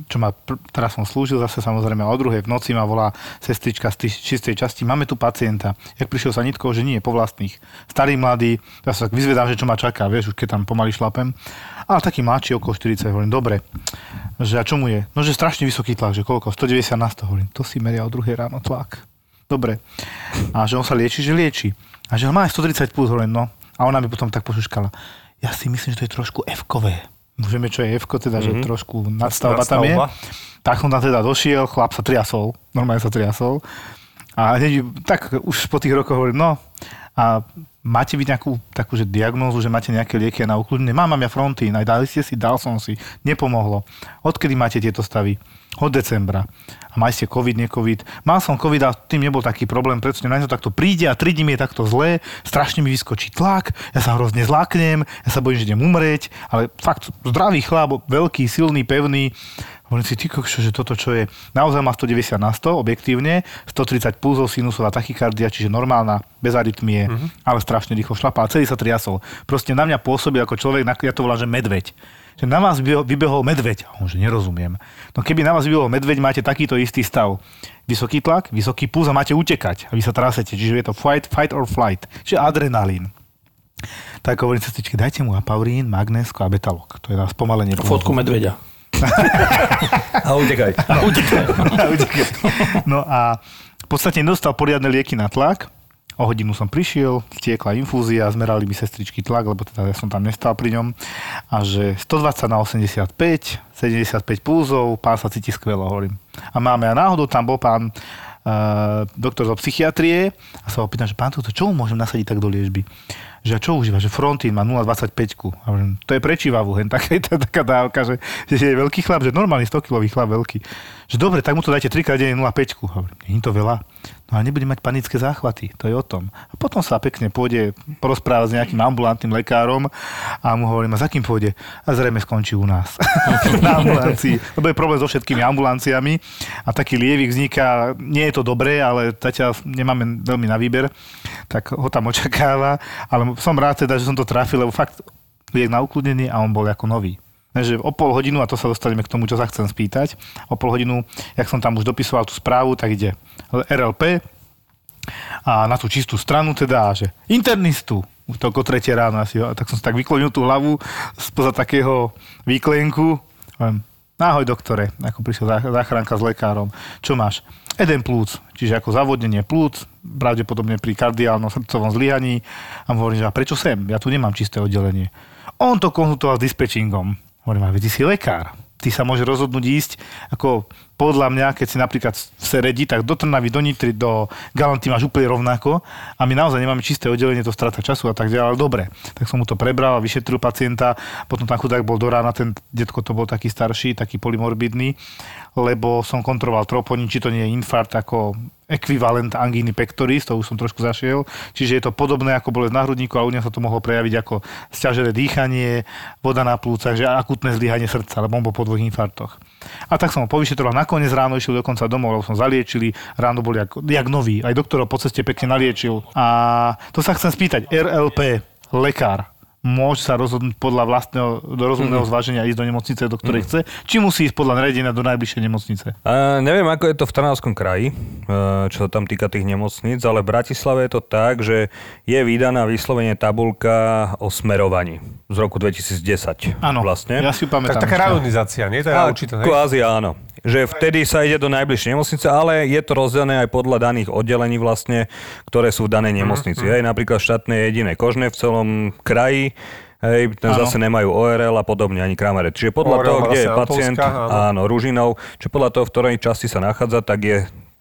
čo ma, teraz som slúžil zase samozrejme, o druhej v noci ma volá sestrička z čistej časti, máme tu pacienta. Jak prišiel sa nitko, že nie, po vlastných. Starý, mladý, ja sa tak vyzvedám, že čo ma čaká, vieš, už keď tam pomaly šlapem. Ale taký mladší, okolo štyridsať, hovorím, dobre. Že a čo mu je? No, že strašne vysoký tlak, že koľko? stodeväťdesiat na sto, hovorím, to si meria o druhej ráno tlak. Dobre. A že on sa lieči, že lieči. A že má aj stotridsať plus, hovorím, no. A ona mi potom tak pošuškala. Ja si myslím, že to je trošku F-kové. Vieme, čo je F-ko, teda, mm-hmm. že trošku nadstavba tam je. Tak som tam teda došiel, chlap sa triasol, normálne sa triasol. A tak už po tých rokoch hovorím, no a máte vy nejakú takú, že diagnózu, že máte nejaké lieky na ukľudnenie? Mám, mám ja Frontin, aj dali ste si, dal som si, nepomohlo. Odkedy máte tieto stavy? Od decembra. A mali ste COVID, ne COVID. Mal som COVID a tým nebol taký problém, pretože na to takto príde a tri dni mi je takto zlé, strašne mi vyskočí tlak, ja sa hrozne zláknem, ja sa bojím, že idem umrieť, ale fakt zdravý chlap, veľký, silný, pevný. Hovorím si, ty kokšo, že toto čo je, naozaj má stodeväťdesiat na sto, objektívne, stotridsať pulzov, sinusová tachykardia, čiže normálna, bez arytmie, mm-hmm. ale strašne rýchlo šlapá, celý sa triasol. Proste na mňa pôsobí ako človek, ja to volám, že medveď. Že na vás vybehol medveď, on, že nerozumiem. No keby na vás vybehol medveď, máte takýto istý stav. Vysoký tlak, vysoký puls a máte utekať a vy sa trasete, čiže je to fight, fight or flight, čiže adrenalín. Tak hovorím sestričke, dajte mu Apaurín, magnésko a Betalok, to je na spomalenie. Fotku medveďa. A utekaj. A utekaj. A utekaj. No a v podstate nedostal poriadne lieky na tlak. O hodinu som prišiel, tiekla infúzia, zmerali mi sestričky tlak, lebo teda ja som tam nestal pri ňom. A že stodvadsať na osemdesiatpäť, sedemdesiatpäť pulzov, pán sa cíti skvelo, hovorím. A máme a náhodou, tam bol pán uh, doktor zo psychiatrie a sa ho pýtam, že pán toto, čo mu môžem nasadiť tak do liečby? Že čo užíva, že Frontin má nula celá dvadsaťpäť. To je prečívavú, hen taká, taká dávka, že, že je veľký chlap, že normálny stokilový chlap veľký. Že dobre, tak mu to dajte tri krát denne nula celá päť. Hovorím, nie je to veľa. No ale nebude mať panické záchvaty, to je o tom. A potom sa pekne pôjde porozprávať s nejakým ambulantným lekárom a mu hovorím, a za kým pôjde? A zrejme skončí u nás. Na ambulancii. Lebo je problém so všetkými ambulanciami a taký lievik vzniká, nie je to dobré, ale zatiaľ nemáme veľmi na výber, tak ho tam očakáva, ale som rád teda, že som to trafil, lebo fakt liek na ukludnenie a on bol ako nový. Takže o pol hodinu, a to sa dostaneme k tomu, čo sa chcem spýtať, o pol hodinu, jak som tam už dopisoval tú správu, tak ide er el pé a na tú čistú stranu teda, že internistu, to o tretie ráno asi, tak som si tak vyklonil tú hlavu spoza takého výklenku. Ahoj doktore, ako prišiel záchranka s lekárom, čo máš? Edem plúc, čiže ako zavodnenie plúc, pravdepodobne pri kardiálnom srdcovom zlyhaní. A hovorím, že a prečo sem? Ja tu nemám čisté oddelenie. On to konzultoval s dispečingom. Hovorím, ale ty si lekár. ty sa môžeš rozhodnúť ísť, ako podľa mňa, keď si napríklad v Seredi, tak do Trnavy, do Nitry, do Galanty máš úplne rovnako a my naozaj nemáme čisté oddelenie, to strata času a tak ďalej, ale dobre. Tak som mu to prebral a vyšetril pacienta, potom tam chudák bol do rána, ten detko to bol taký starší, taký polymorbidný, lebo som kontroloval troponín, či to nie je infarkt ako ekvivalent angíny pectoris, to už som trošku zašiel, čiže je to podobné ako bolesť na hrudníku, ale u neho sa to mohlo prejaviť ako sťažené dýchanie, voda na plúcach, že akútne zlyhanie srdca, lebo on bol po dvoch infarktoch. A tak som ho povyšetroval, nakoniec ráno išiel dokonca domov, lebo som zaliečili, ráno bol jak, jak nový, aj doktor ho po ceste pekne naliečil. A to sa chcem spýtať, er el pé, lekár, môže sa rozhodnúť podľa vlastného rozumného zváženia ísť do nemocnice, do ktorej mm. chce? Či musí ísť podľa nariadenia do najbližšej nemocnice? Uh, neviem, ako je to v Trnavskom kraji, uh, čo sa tam týka tých nemocnic, ale v Bratislave je to tak, že je vydaná vyslovene tabuľka o smerovaní z roku dvetisícdesať. Áno, vlastne. Ja si ju pamätám. Tak taká rajonizácia, nie? To je určité, ne? Kvázi áno. Že vtedy sa ide do najbližšej nemocnice, ale je to rozdelené aj podľa daných oddelení vlastne, ktoré sú v danej nemocnici. Mm-hmm. Hej, napríklad štátne jediné kožné v celom kraji, hej, zase nemajú ó er el a podobne, ani kramere. Čiže podľa ó er el, toho, kde je pacient, Antolská, áno, Ružinov, čiže podľa toho, v ktorej časti sa nachádza, tak je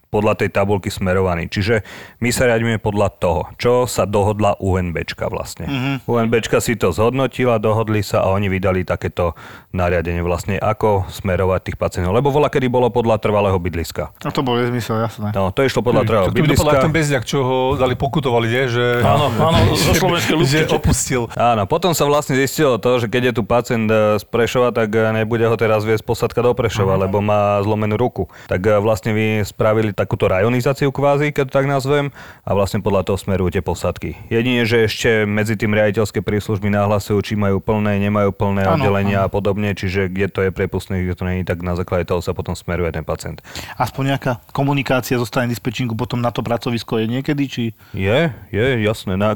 podľa tej tabuľky smerovaný. Čiže my sa riadíme podľa toho, čo sa dohodla UNBčka vlastne. Mm-hmm. UNBčka si to zhodnotila, dohodli sa a oni vydali takéto nariadenie vlastne, ako smerovať tých pacientov. Lebo voľa, kedy bolo podľa trvalého bydliska. A to bol nezmysel, jasné. No, to išlo podľa trvalého bydliska. To podľa ten bezďak, čo ho dali pokutovali, nie? Že... Áno, áno, zo slovenskej ľubky, že opustil. Áno, potom sa vlastne zistilo to, že keď je tu pacient z Prešova, tak nebude ho teraz viesť posádka do Prešova, mm-hmm. lebo má zlomenú ruku. Tak vlastne vy spravili takúto rajonizáciu kvázi, keď tak nazvem, a vlastne podľa toho smerujú tie posádky. Jedine, že ešte medzi tým riaditeľské príslužby nahlasujú, či majú plné, nemajú plné ano, oddelenia ano. a podobne, čiže kde to je prepustné, kde to nie je, tak na základe toho sa potom smeruje ten pacient. Aspoň nejaká komunikácia zo strany dispečingu potom na to pracovisko je niekedy, či? Je, je, jasné. Na,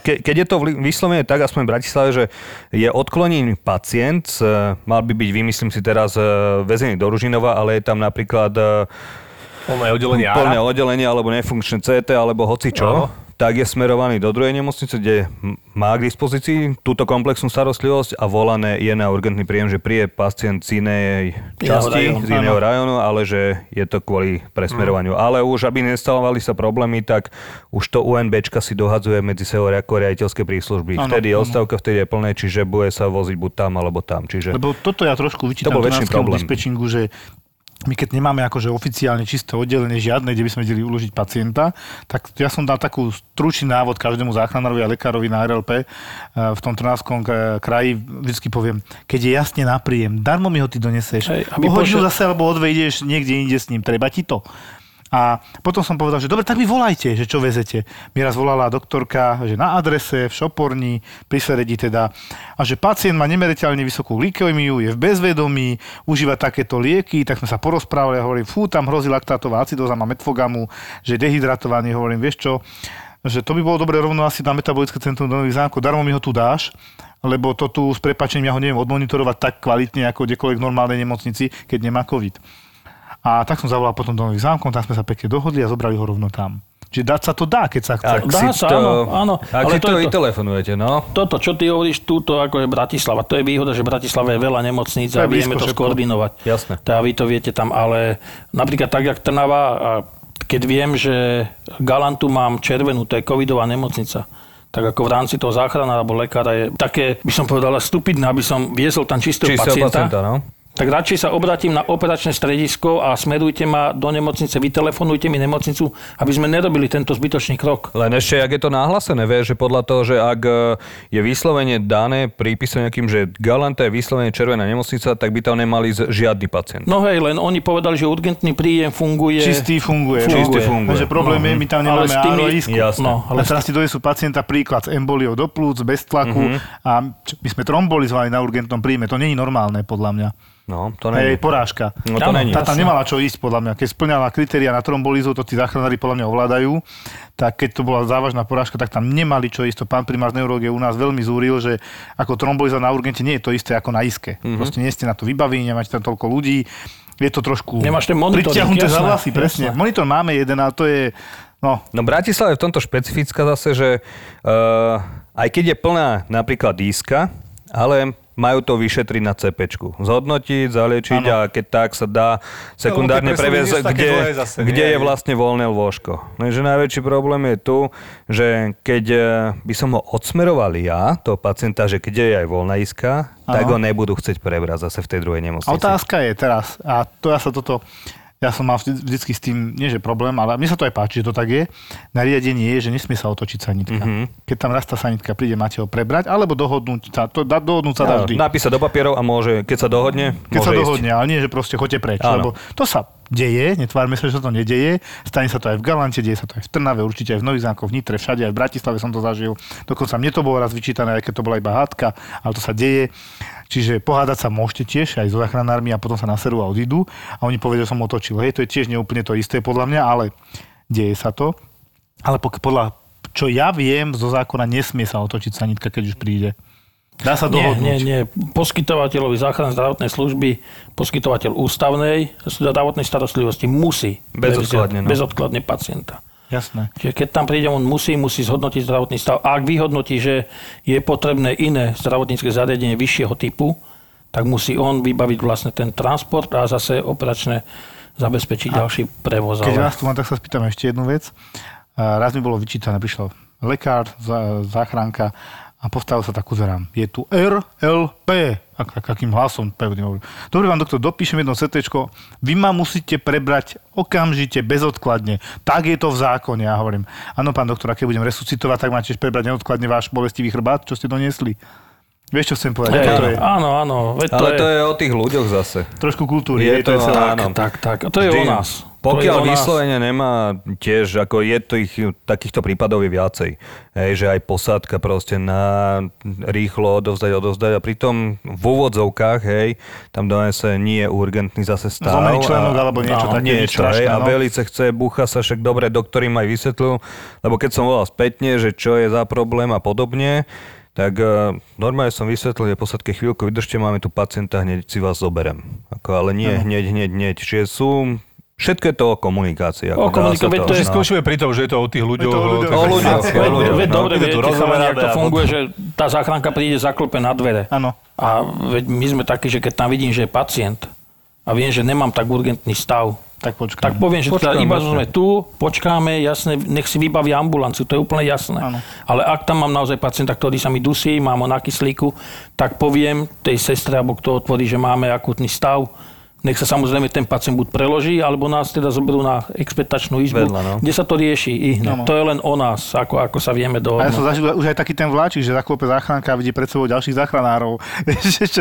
ke, keď je to vyslovene tak, aspoň v Bratislave, že je odklonený pacient, mal by byť, vymyslím si teraz, vezený do Ružinova, ale je tam napríklad plné oddelenie, plné oddelenie, alebo nefunkčné cé té, alebo hocičo, tak je smerovaný do druhej nemocnice, kde má k dispozícii túto komplexnú starostlivosť a volané je na urgentný príjem, že príde pacient z inej časti, z iného rajonu, ale že je to kvôli presmerovaniu. Mm. Ale už, aby nestávali sa problémy, tak už to UNBčka si dohadzuje medzi sebou ako riaditeľské príslužby. Ano, vtedy je odstavka, vtedy je plné, čiže bude sa voziť buď tam, alebo tam. Čiže... Lebo toto ja trošku vyčítam to trnavskému dispečingu, že my keď nemáme akože oficiálne čisté oddelenie žiadne, kde by sme vedeli uložiť pacienta, tak ja som dal takú stručný návod každému záchranárovi a lekárovi na er el pé v tom Trnavskom kraji. Vždycky poviem, keď je jasne na príjem, darmo mi ho ty doneseš. Hej, o hodinu pošel... zase, alebo odvejdeš niekde inde s ním. Treba ti to. A potom som povedal, že dobre, tak mi volajte, že čo vezete. Mi raz volala doktorka, že na adrese, v Šoporni, pri Seredi teda, a že pacient má nemeriteľne vysokú glykémiu, je v bezvedomí, užíva takéto lieky, tak sme sa porozprávali a hovorím, fú, tam hrozí laktátová acidóza, má metfogamu, že je dehydratovaný, hovorím, vieš čo, že to by bolo dobre rovno asi na metabolické centrum do Nových Zámkov, darmo mi ho tu dáš, lebo to tu s prepáčením ja ho neviem odmonitorovať tak kvalitne ako kdekoľvek normálnej nemocnici, keď nemá COVID. A tak som zavolal potom do Nových Zámkov, tam sme sa pekne dohodli a zobrali ho rovno tam. Čiže dať sa to dá, keď sa chce. Ak dá sa, to, áno, áno. Ak ale si to, to telefonujete, no. Toto, čo ty hovoríš, túto ako je Bratislava. To je výhoda, že Bratislava je veľa nemocníc a vieme to skoordinovať. Jasné. Teda vy to viete tam, ale napríklad tak, jak Trnava, a keď viem, že Galantu mám červenú, to je covidová nemocnica, tak ako v rámci toho záchranára alebo lekára je také, by som povedala, stupidné, aby som viesol tam čistého pacienta. pacienta no? Tak radšej sa obratím na operačné stredisko a smerujte ma do nemocnice, vytelefonujte mi nemocnicu, aby sme nerobili tento zbytočný krok. Len ešte, ak je to nahlásené, vieš, že podľa toho, že ak je vyslovene dané prípise nejakým, že Galanta je vyslovene červená nemocnica, tak by tam nemali žiadny pacient. No hej, len oni povedali, že urgentný príjem funguje. Čistý funguje. funguje. Čistý funguje. Takže problém no. je, my tam nemáme á er el ísku. No, ale teraz ti dojesú pacienta príklad s emboliou do plúc, bez tlaku mm-hmm. a my sme trombolizovali na urgentnom príjme. To nie je normálne, podľa mňa. No, to nie je porážka. No, to tá tam nemala čo ísť, podľa mňa. Keď splňala kritéria na trombolizu, to tí záchranári podľa mňa ovládajú, tak keď to bola závažná porážka, tak tam nemali čo ísť. To pán primár z neurologie u nás veľmi zúril, že ako tromboliza na urgente nie je to isté ako na iske. Mm-hmm. Proste nie ste na to vybaví, nemáte tam toľko ľudí. Je to trošku... Nemáš ten monitor. Pritiahnuté za vlasy, presne. Jasná. Monitor máme jeden, ale to je... No, no Bratislava je v tomto špecifická zase, že uh, aj keď je plná napríklad Íska, ale majú to vyšetriť na cé péčku. Zhodnotiť, zaliečiť ano. A keď tak sa dá sekundárne no, previesť, kde, zase, kde je vlastne voľné lôžko. Takže najväčší problém je tu, že keď by som ho odsmeroval ja, toho pacienta, že kde je aj voľná iska, ano. Tak ho nebudú chcieť prebrať zase v tej druhej nemocnici. A otázka je teraz, a to ja sa toto... Ja som mal vždycky s tým, nie že problém, ale mne sa to aj páči, že to tak je. Nariadenie je, že nesmie sa otočiť sanitka. Mm-hmm. Keď tam raz tá sanitka príde, máte ho prebrať, alebo dohodnúť sa, to dá, dohodnúť sa dá vždy. Napísať do papierov a môže, keď sa dohodne, keď môže sa ísť. Dohodne, ale nie, že proste choďte preč, áno. Lebo to sa deje, netvárme sa, že sa to nedeje. Stane sa to aj v Galante, deje sa to aj v Trnave, určite aj v Nových Zámkoch, v Nitre, všade aj v Bratislave som to zažil. Dokonca mne to bolo raz vyčítané, aj keď to bola iba hádka, ale to sa deje. Čiže pohádať sa môžete tiež aj so záchranármi a potom sa naserú a odídu. A oni povedia, že som otočil. Hej, to je tiež neúplne to isté podľa mňa, ale deje sa to. Ale podľa, čo ja viem, zo zákona nesmie sa otočiť sanitka, keď už príde. Dá sa dohodnúť? Nie, nie, nie. Poskytovateľovi záchrannej zdravotnej služby, poskytovateľ ústavnej zdravotnej starostlivosti musí bezodkladne, no. bezodkladne pacienta. Jasné. Čiže keď tam príde, on musí, musí zhodnotiť zdravotný stav. A ak vyhodnotí, že je potrebné iné zdravotnícke zariadenie vyššieho typu, tak musí on vybaviť vlastne ten transport a zase operačne zabezpečiť ďalší prevoz. Keď vás tu mám, tak sa spýtam ešte jednu vec. Raz mi bolo vyčítané, prišiel lekár, záchranka a postavil sa tak, uzerám. Je tu er el pé. Akým hlasom pevne hovorím. Dobre vám, doktor, dopíšem jedno cé téčko. Vy ma musíte prebrať okamžite, bezodkladne. Tak je to v zákone, ja hovorím. Áno, pán doktor, keď budem resuscitovať, tak máte prebrať neodkladne váš bolestivý chrbát, čo ste doniesli. Vieš, čo chcem povedať? Hey, to je... Áno, áno. Veď to Ale je... to je o tých ľuďoch zase. Trošku kultúry. Je to, je to tak, tak, tak. A to je Vždy. O nás. Pokiaľ vyslovene nemá tiež, ako je tých, takýchto prípadov je viacej. Hej, že aj posádka proste na rýchlo odovzdať, odovzdať a pritom v úvodzovkách, hej, tam donese nie je urgentný zase stav. Zlomený členok alebo niečo no, také. Niečo, hej, no. A velice chce, búcha sa, však dobre, doktor im aj vysvetlil, lebo keď som volal spätne, že čo je za problém a podobne, tak normálne som vysvetlil, že posádke chvíľku vydržte, máme tu pacienta, hneď si vás zoberem. Ako, ale nie, hneď, hneď, hneď. Čiže sú... Všetko je to o komunikácii. O komunikácii, to je skúšime pri tom, že je to o tých ľuďoch. O ľuďoch. Dobre viete, jak to funguje, že tá záchranka príde, zaklope na dvere. Áno. A my sme takí, že keď tam vidím, že je pacient a viem, že nemám tak urgentný stav, tak počkám. Tak poviem, že počkám, teda iba sme tu, počkáme, jasné, nech si vybaví ambulanciu, to je úplne jasné. Ano. Ale ak tam mám naozaj pacienta, ktorý sa mi dusí, mám ho na kyslíku, tak poviem tej sestre, alebo kto otvorí, že máme akútny stav. Nech sa samozrejme ten pacient buď preloží, alebo nás teda zoberú na expektačnú izbu, vedľa, no. Kde sa to rieši i hneď. No. To je len o nás, ako, ako sa vieme dohodnúť. A ja som zažil už aj taký ten vláčik, že zaklope záchranka a vidí pred sebou ďalších záchranárov.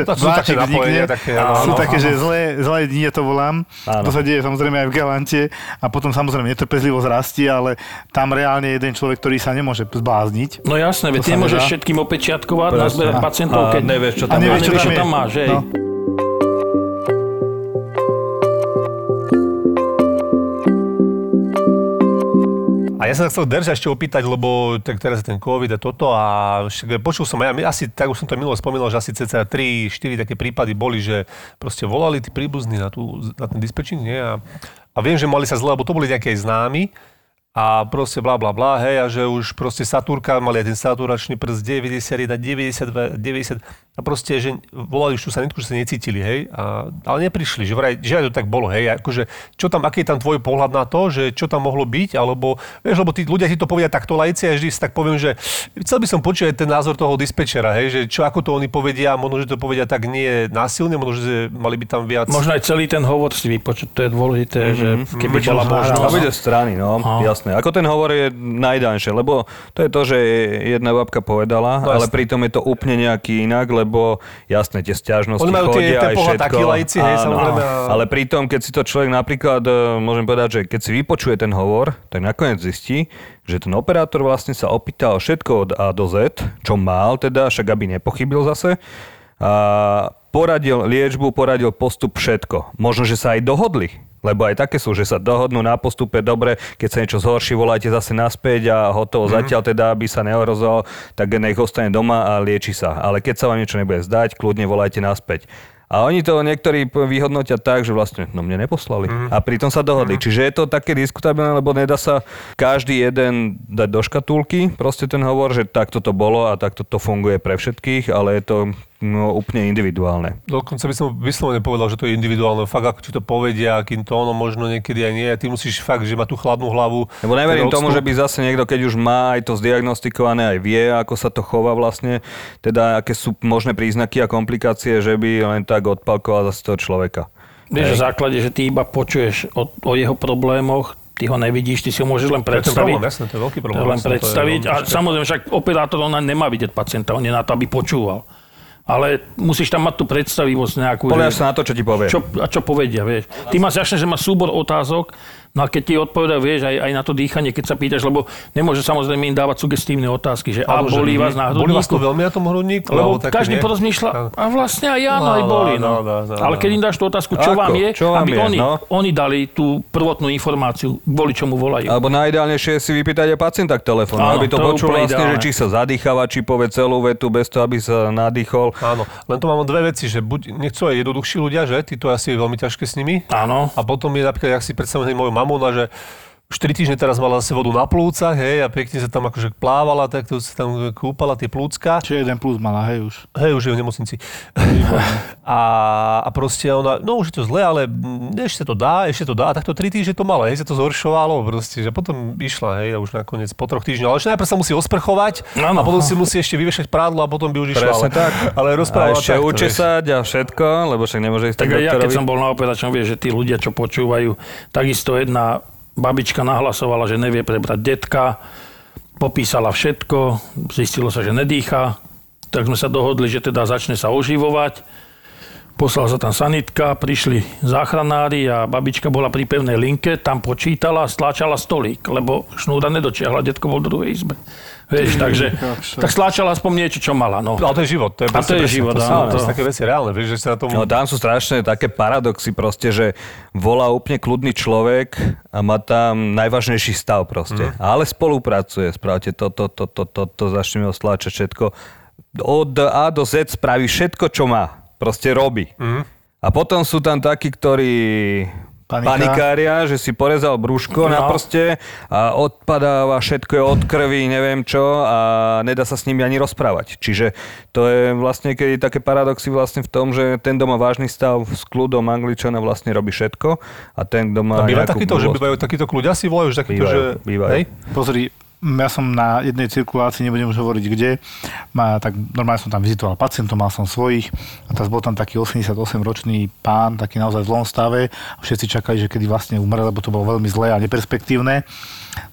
To sú také napojenia. Sú také, že zlé, zlé dni, ja to volám. Áno. To sa deje samozrejme aj v Galante a potom samozrejme netrpezlivosť rastie, ale tam reálne je jeden človek, ktorý sa nemôže zblázniť. No jasné, veď nemôžeš všetkým opečiatkovať, nazberať pacientov, keď nevieš, čo tam máš. Ja sa chcel Derža ešte opýtať, lebo tak teraz je ten COVID a toto a počul som, ja asi, tak už som to minulo spomínal, že asi cca tri štyri také prípady boli, že proste volali tí príbuzní na, tú, na ten dispečing, nie? A, a viem, že mali sa zle, lebo to boli nejaké známi a proste blá, blá, blá, hej, a že už proste satúrka, mali aj ten saturačný prst deväťdesiatjeden, deväťdesiatdva, deväťdesiat a proste, že volali už tú sanitku, že sa necítili, hej, a, ale neprišli, že vraj, že aj to tak bolo, hej, akože, čo tam, aký je tam tvoj pohľad na to, že čo tam mohlo byť, alebo, vieš, lebo tí ľudia ti to povedia takto laici a vždy si tak poviem, že chcel by som počuť ten názor toho dispečera, hej, že čo, ako to oni povedia, možno, že to povedia tak nie násilne, možno, že mali by tam viac. Možno aj celý ten hovor si vypočuť, to je dôležité, mm-hmm. že keby bola možnosť. Ako ten hovor je najdanšie, lebo to je to, že jedna babka povedala, no, ale pritom je to úplne nejaký inak, lebo jasné, tie sťažnosti chodia aj všetko. Laici, hej, áno, ale pritom, keď si to človek napríklad, môžem povedať, že keď si vypočuje ten hovor, tak nakoniec zistí, že ten operátor vlastne sa opýtal všetko od A do Z, čo mal teda, však aby nepochybil zase. A poradil liečbu, poradil postup, všetko. Možno, že sa aj dohodli. Lebo aj také sú, že sa dohodnú na postupe, dobre, keď sa niečo zhorší, volajte zase naspäť a hotovo. Mm-hmm. Zatiaľ teda, aby sa neohrozoval, tak nech ostane doma a lieči sa. Ale keď sa vám niečo nebude zdať, kľudne volajte naspäť. A oni to niektorí vyhodnotia tak, že vlastne no mne neposlali. Mm. A pritom sa dohodli. Mm. Čiže je to také diskutabilné, lebo nedá sa každý jeden dať do škatulky. Proste ten hovor, že takto to bolo a takto to funguje pre všetkých, ale je to no, úplne individuálne. Dokonca by som vyslovene povedal, že to je individuálne. Fakt, ako ti to povedia, akým tónom možno niekedy aj nie. Ty musíš fakt, že má tú chladnú hlavu. Lebo neverím tomu, že by zase niekto, keď už má aj to zdiagnostikované, aj vie, ako sa to chová vlastne, teda aké sú možné príznaky a komplikácie, že by len tak odpalkoval zase toho človeka. Vieš, v základe, že ty iba počuješ o, o jeho problémoch, ty ho nevidíš, ty si ho môžeš len predstaviť. To je problém, jasne, to je veľký problém. Len predstaviť a samozrejme, však operátor, on nemá vidieť pacienta, on je na to, aby počúval. Ale musíš tam mať tú predstavivosť nejakú. Polejaš sa na to, čo ti povie. Čo, a čo povedia, vieš. Ty máš jasné, že máš súbor otázok, no a keď ti odpovedajú, vieš, aj, aj na to dýchanie, keď sa pýtaš, lebo nemôže samozrejme im dávať sugestívne otázky, že a bolí vás na hrudníku. Bolí vás to veľmi na tom hrudníku? Lebo každý porozmýšľa, a vlastne aj ja no, aj bolí. No. No, no, no, no. Ale keď im dáš tú otázku, čo ako, vám je, čo vám aby je, oni, no? oni dali tú prvotnú informáciu, boli čomu volajú. Alebo najideálnejšie si vypýtať aj pacienta k telefónu, aby to, to počul vlastne, že či sa zadýchava, či povie celú vetu bez toho, aby sa nadýchol. Áno, len to mám dve veci, že buď nechcú aj jednoduchší ľudia, že? Tí to asi je veľmi ťažké s nimi. Áno. A potom je napríklad, jak si predstavujem moju mamu, na že štyri týždne teraz mala zase vodu na plúcach, hej, a pekne sa tam akože plávala, tak to sa tam kúpala tie plúcka. Čiže jeden plus mala, hej už. Hej, už je v nemocnici. a, a proste ona, no už je to zle, ale ešte to dá, ešte to dá, tak to tri týždne to mala, hej, sa to zhoršovalo proste, že potom išla, hej, a už nakoniec po troch týždňoch, ale ešte najprv sa musí osprchovať, no, no. a potom si musí ešte vyvešať prádlo a potom by už išla. Presne ale, tak. Ale rozprávala takto. A ešte učesať a všetko, lebo však nemôže ísť tak doktorovi. Ja, keď som bol na operačnom, vieš, že tí ľudia, čo počúvajú, takisto jedna babička nahlasovala, že nevie prebrať detka, popísala všetko, zistilo sa, že nedýcha, tak sme sa dohodli, že teda začne sa oživovať. Poslala sa tam sanitka, prišli záchranári a babička bola pri pevnej linke, tam počítala, stláčala stolík, lebo šnúra nedočiahla, detko bol v druhej izbe. Vieš, takže tak stláčala aspoň niečo, čo mala. No. Ale to je život. To je, a to je presne, život, to áno. Sú, to sú také veci reálne. Vieš, že sa na tom... No tam sú strašné také paradoxy proste, že volá úplne kľudný človek a má tam najvážnejší stav proste. Mm. Ale spolupracuje. Spravte toto, toto, toto, toto, začneme ostláčať všetko. Od A do Z spraví všetko, čo má. Proste robí. Mm. A potom sú tam takí, ktorí... Panika. Panikária, že si porezal brúško no. na prste a odpadáva, všetko je od krvi, neviem čo a nedá sa s nimi ani rozprávať. Čiže to je vlastne, keď je také paradoxy vlastne v tom, že ten, kto má vážny stav s kľudom Angličana vlastne robí všetko a ten, kto má... A býva takýto, že bývajú takýto kľudia, si volajú, že takýto, bývajú, že... Bývajú. Hej? Pozri, ja som na jednej cirkulácii, nebudem už hovoriť kde, ma, tak normálne som tam vizitoval pacientov, mal som svojich a teraz bol tam taký osemdesiatosemročný pán, taký naozaj v zlom stave a všetci čakali, že kedy vlastne umre, lebo to bolo veľmi zlé a neperspektívne.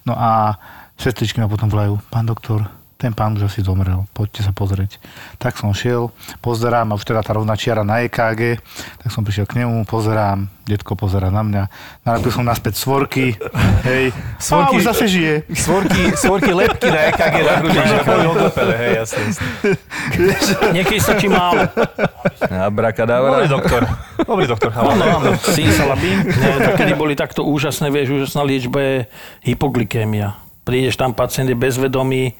No a sestričky ma potom volajú, pán doktor, ten pán už asi zomrel, poďte sa pozrieť. Tak som šiel, pozerám a už teda tá rovná čiara na é ká gé, tak som prišiel k nemu, pozerám, detko pozerá na mňa. Nalepil som naspäť svorky. Hej. Svorky, a už zase žije. Svorky, svorky lepky na é ká gé na grudi. Hej, jasne. Niekedy stačí málo. Abrakadabra. Dobrý doktor. Dobrý doktor. Áno, áno. Sísalabín. Kedy boli takto úžasné, vieš, úžasná liečba je hypoglykémia. Prídeš tam, pacient je bezvedomý,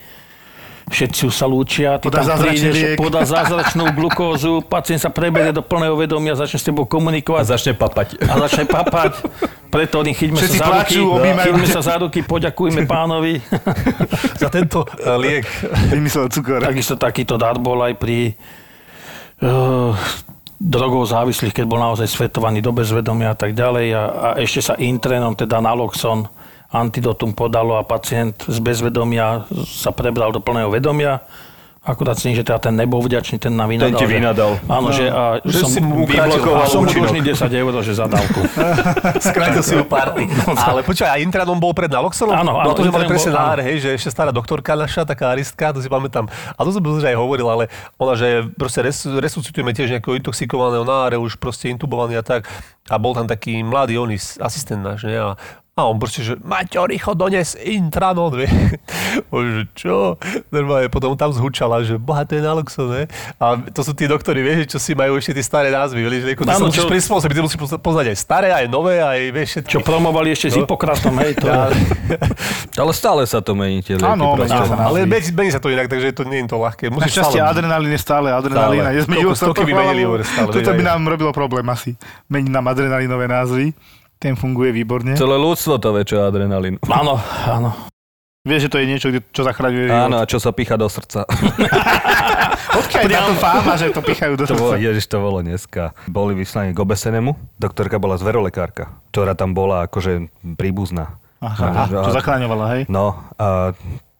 všetci sa lúčia, ty podá tam prídeš, podá zázračnú glukózu, pacient sa preberie do plného vedomia, začne s tebou komunikovať. A začne papať. A začne papať. Preto chyťme sa, za ruky, chyťme sa za ruky, poďakujme pánovi za tento liek. Vymyslel cukor. Takisto takýto dát bol aj pri uh, drogov závislých, keď bol naozaj svetovaný do bezvedomia a tak ďalej. A, a ešte sa intrénom, teda naloxon, antidotum podalo a pacient z bezvedomia sa prebral do plného vedomia. Akurát si, že teda ten nebol vďačný, ten nám vynadal. Ten ti vynadal. Že, áno, no, že, a, že som si mu vyblokoval som dlžný desať eur, že za dávku. Skrátil si ho party. Ale počúvaj, a intranom bol pred naloxonom? Áno, áno. No to, že mali presne nár, hej, že ešte stará doktorka naša, taká aristka, to si pamätám. A to som bol, že aj hovoril, ale ona, že proste res, resuscitujeme tiež nejakého intoxikovaného náre, už proste intubovaný a tak. A bol tam taký mladý, on asistent náš, ne? A A on proste, že Maťo, rýchlo dones intranon, vie. Bože, čo? Normálne, potom tam zhučala, že boha, to je naloxon, ne? A to sú tí doktori, vieš, čo si majú ešte tie staré názvy, vieš, ty sa musíš prispôsobiť, ty musíš poznať aj staré, aj nové, aj vieš všetky. Čo promovali ešte no. s Hipokratom, hej, to. Ja. Ale stále sa to mení tie lieky. Áno, mení sa ale mení sa to inak, takže to nie je to ľahké. Musíš stále. Našťastie adrenalín je stále, adrenalína. Toto by nám robilo problém asi. Meniť nám adrenalínové názvy. Ten funguje výborne. Celé ľudstvo to vie, čo je adrenalín. Áno, áno. Vieš, že to je niečo, čo zachraňuje život. Áno, a čo sa pícha do srdca. Odkiaľ na to fáma, že to pýchajú do to srdca? Bolo, ježiš, to bolo dneska. Boli vyslaní k obesenemu. Doktorka bola zverolekárka, ktorá tam bola akože príbuzná. Aha, no, aha, čo zachraňovala, hej? No, a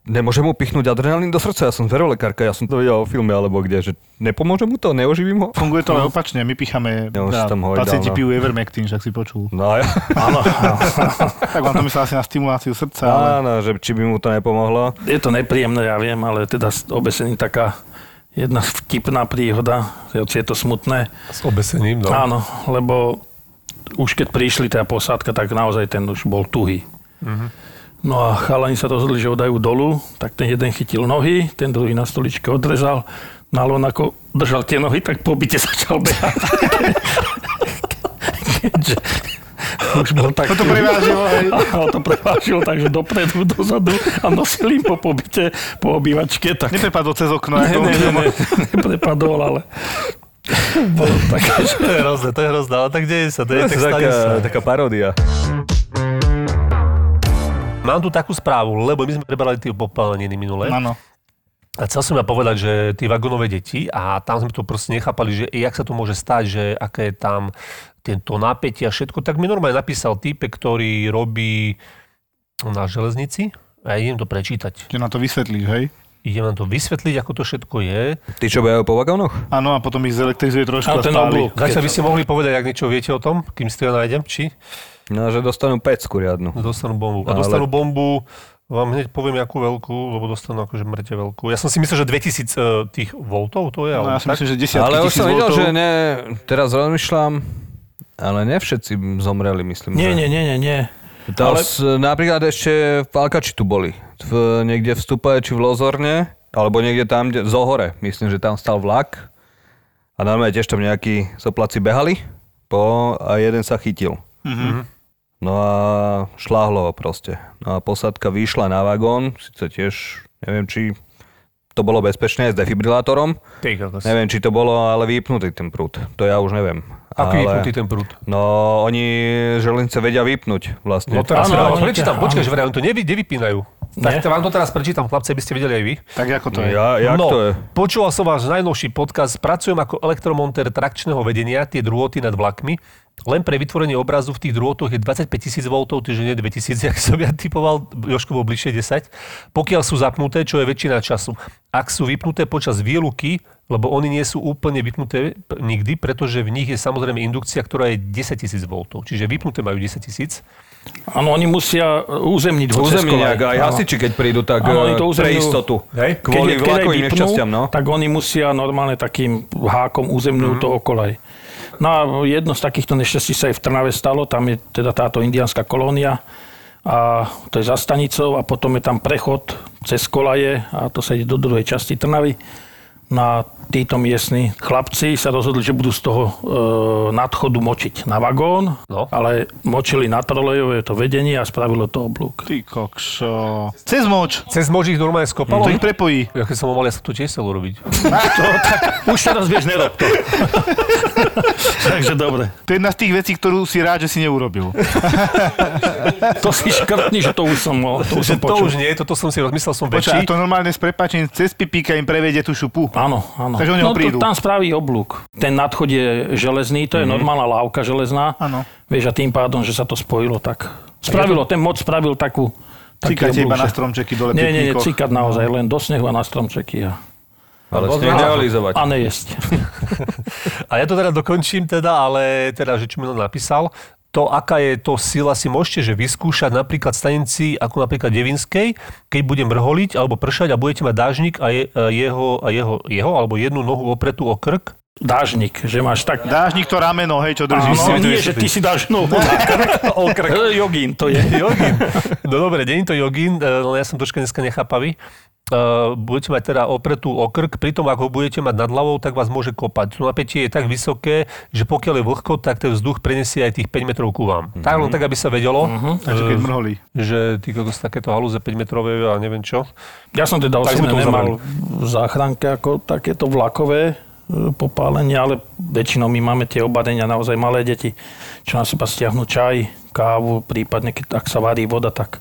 nemôžem mu pichnúť adrenalín do srdca. Ja som zverolekárka, ja som to videl o filme alebo kde, že nepomôže mu to, neoživím ho. Funguje to no. opačne, my píchame, ja, pacienti pijú Evermectin, však si počul. No, ja. Áno. Tak vám to myslel asi na stimuláciu srdca. Ale... Áno, že či by mu to nepomohlo. Je to nepríjemné, ja viem, ale teda obesením taká jedna vtipná príhoda, je to smutné. S obesením, no. Áno, lebo už keď prišli tá posádka, tak naozaj ten už bol tuhý. Mhm. No a chalani sa rozhodli, že ho dajú dolu, tak ten jeden chytil nohy, ten druhý na stoličke odrezal, no ale on ako držal tie nohy, tak po byte začal behať. Keďže... Už bol tak... To prevážilo, hej. Áno, to prevážilo, takže dopredu, dozadu a nosili im po pobyte, po obývačke. Tak... Neprepadol cez okno. Ne, ne, ne, ne, neprepadol, ale... Bolo také, že... To je hrozné, to je hrozné, ale tak deje sa, to je, tak stane sa. Taká paródia. Mám tu takú správu, lebo my sme prebrali tie popáleniny minule. Áno. A chcel som ja povedať, že tie vagónové deti a tam sme to proste nechápali, že jak sa to môže stať, že aké je tam tento napätie a všetko. Tak mi normálne napísal týpek, ktorý robí na železnici a ja idem to prečítať. Čiže na to vysvetlíš, hej? Idem na to vysvetliť, ako to všetko je. Ty čo behajú po vagónoch? Áno, a potom ich zelektrizuje trošku a stáli. Zatiaľ by ste mohli povedať, ak niečo viete o tom, kým si to ja nájdem, či? No, že dostanú pecku riadnu. Dostanú bombu. A dostanú ale... bombu, vám hneď poviem, jakú veľkú, lebo dostanú akože mŕte veľkú. Ja som si myslel, že dvetisíc uh, tých voltov to je. No, ja som tak? Myslím, že desiatky ale tisíc voltov. Ale už som videl, že ne, teraz rozmýšľam, ale ne všetci zomreli, myslím. Nie, že... nie, nie, nie, nie. Ale... Napríklad ešte v Alkači tu boli. V, niekde v Stupaji, či v Lozorne, alebo niekde tam, kde, v Zohore. Myslím, že tam stal vlak a normálne tiež tam nejakí sopláci behali po, a jeden sa chytil. Mhm. No a šláhlo ho proste. No a posádka vyšla na vagón, síce tiež, neviem, či to bolo bezpečné s defibrilátorom. Neviem, či to bolo, ale vypnutý ten prúd. To ja už neviem. Aký ale... vypnutý ten prúd? No, oni železnice vedia vypnúť vlastne. No teraz vám prečítam, počkaj, že vraj, oni to nevy, nevypínajú. Tak to vám to teraz prečítam, chlapci, by ste vedeli aj vy. Tak ako to je? Ja, jak no, to je? Počúval som váš najnovší podcast, pracujem ako elektromontér trakčného vedenia, tie drôty nad vlakmi. Len pre vytvorenie obrazu v tých drôtoch je dvadsaťpäť tisíc voltov, čiže nie dvetisíc, jak som ja typoval, Jožko bol bližšie desať, pokiaľ sú zapnuté, čo je väčšina času. Ak sú vypnuté počas výluky, lebo oni nie sú úplne vypnuté nikdy, pretože v nich je samozrejme indukcia, ktorá je desaťtisíc voltov, čiže vypnuté majú desaťtisíc. Áno, oni musia uzemniť ho cez kola. Aj hasiči, keď prídu, tak ano, pre istotu. Hej? Kvôli vlakovým nešťastiam, no. Tak oni musia normálne takým hákom uzemňujú mm. to okolaj. No a jedno z takýchto nešťastí sa aj v Trnave stalo, tam je teda táto indiánska kolónia a to je za stanicou a potom je tam prechod cez kolaje a to sa ide do druhej časti Trnavy. Na títo miestni chlapci sa rozhodli, že budú z toho e, nadchodu močiť na vagón, no. Ale močili na trolejové to vedenie a spravilo to oblúk. Ty kokšo. Cez moč. Cez moč ich normálne skopalo. To ich prepojí. Ja keď som mal, ja som to tiež chcel urobiť. Už teraz vieš, nerob to. Takže dobre. To je jedna z tých vecí, ktorú si rád, že si neurobil. To si škrtni, že to už som, to už som počul. To už nie, toto som si rozmyslel, som väčší. Počkaj, a to normálne s prepáčením cez pipíka im prevedie tú šupu. Áno, áno. Takže no, to, tam spraví oblúk. Ten nadchod je železný, to je mm. normálna lávka železná. Áno. Vieš, a tým pádom, že sa to spojilo, tak spravilo, ten moc spravil takú... Cikať iba na stromčeky dole pipíkoch. Nie, nie, cikať naozaj, len do snehu a na stromčeky. A... Ale s tým realizovať. A nejesť. A ja to teda dokončím teda, ale teda, že čo mi to napísal, to, aká je to sila, si môžete že vyskúšať napríklad stanici, ako napríklad Devinskej, keď bude mrholiť alebo pršať a budete mať dážnik a, je, a, jeho, a jeho, jeho alebo jednu nohu opretú o krk. Dážnik, že máš tak... Dážnik to rameno, hej, čo držíš. Áno, nie, že ty si dáš nohu na krk, o krk. Jogín to je. Jogín. No dobre, nie je to jogín, ja som troška dneska nechápavý. Uh, budete mať teda opretú o krk, pritom ak ho budete mať nad hlavou, tak vás môže kopať. To napätie je tak vysoké, že pokiaľ je vlhko, tak ten vzduch prenesie aj tých päť metrov ku vám. Mm-hmm. Tak, tak, aby sa vedelo, mm-hmm. uh, keď mrholí. Že ty kokos takéto halúze päť metrové a neviem čo. Ja som teda osobne nemal v záchranke ako takéto vlakové popálenie, ale väčšinou my máme tie obadenia naozaj malé deti, čo nás iba stiahnu čaj, kávu, prípadne keď ak sa varí voda, tak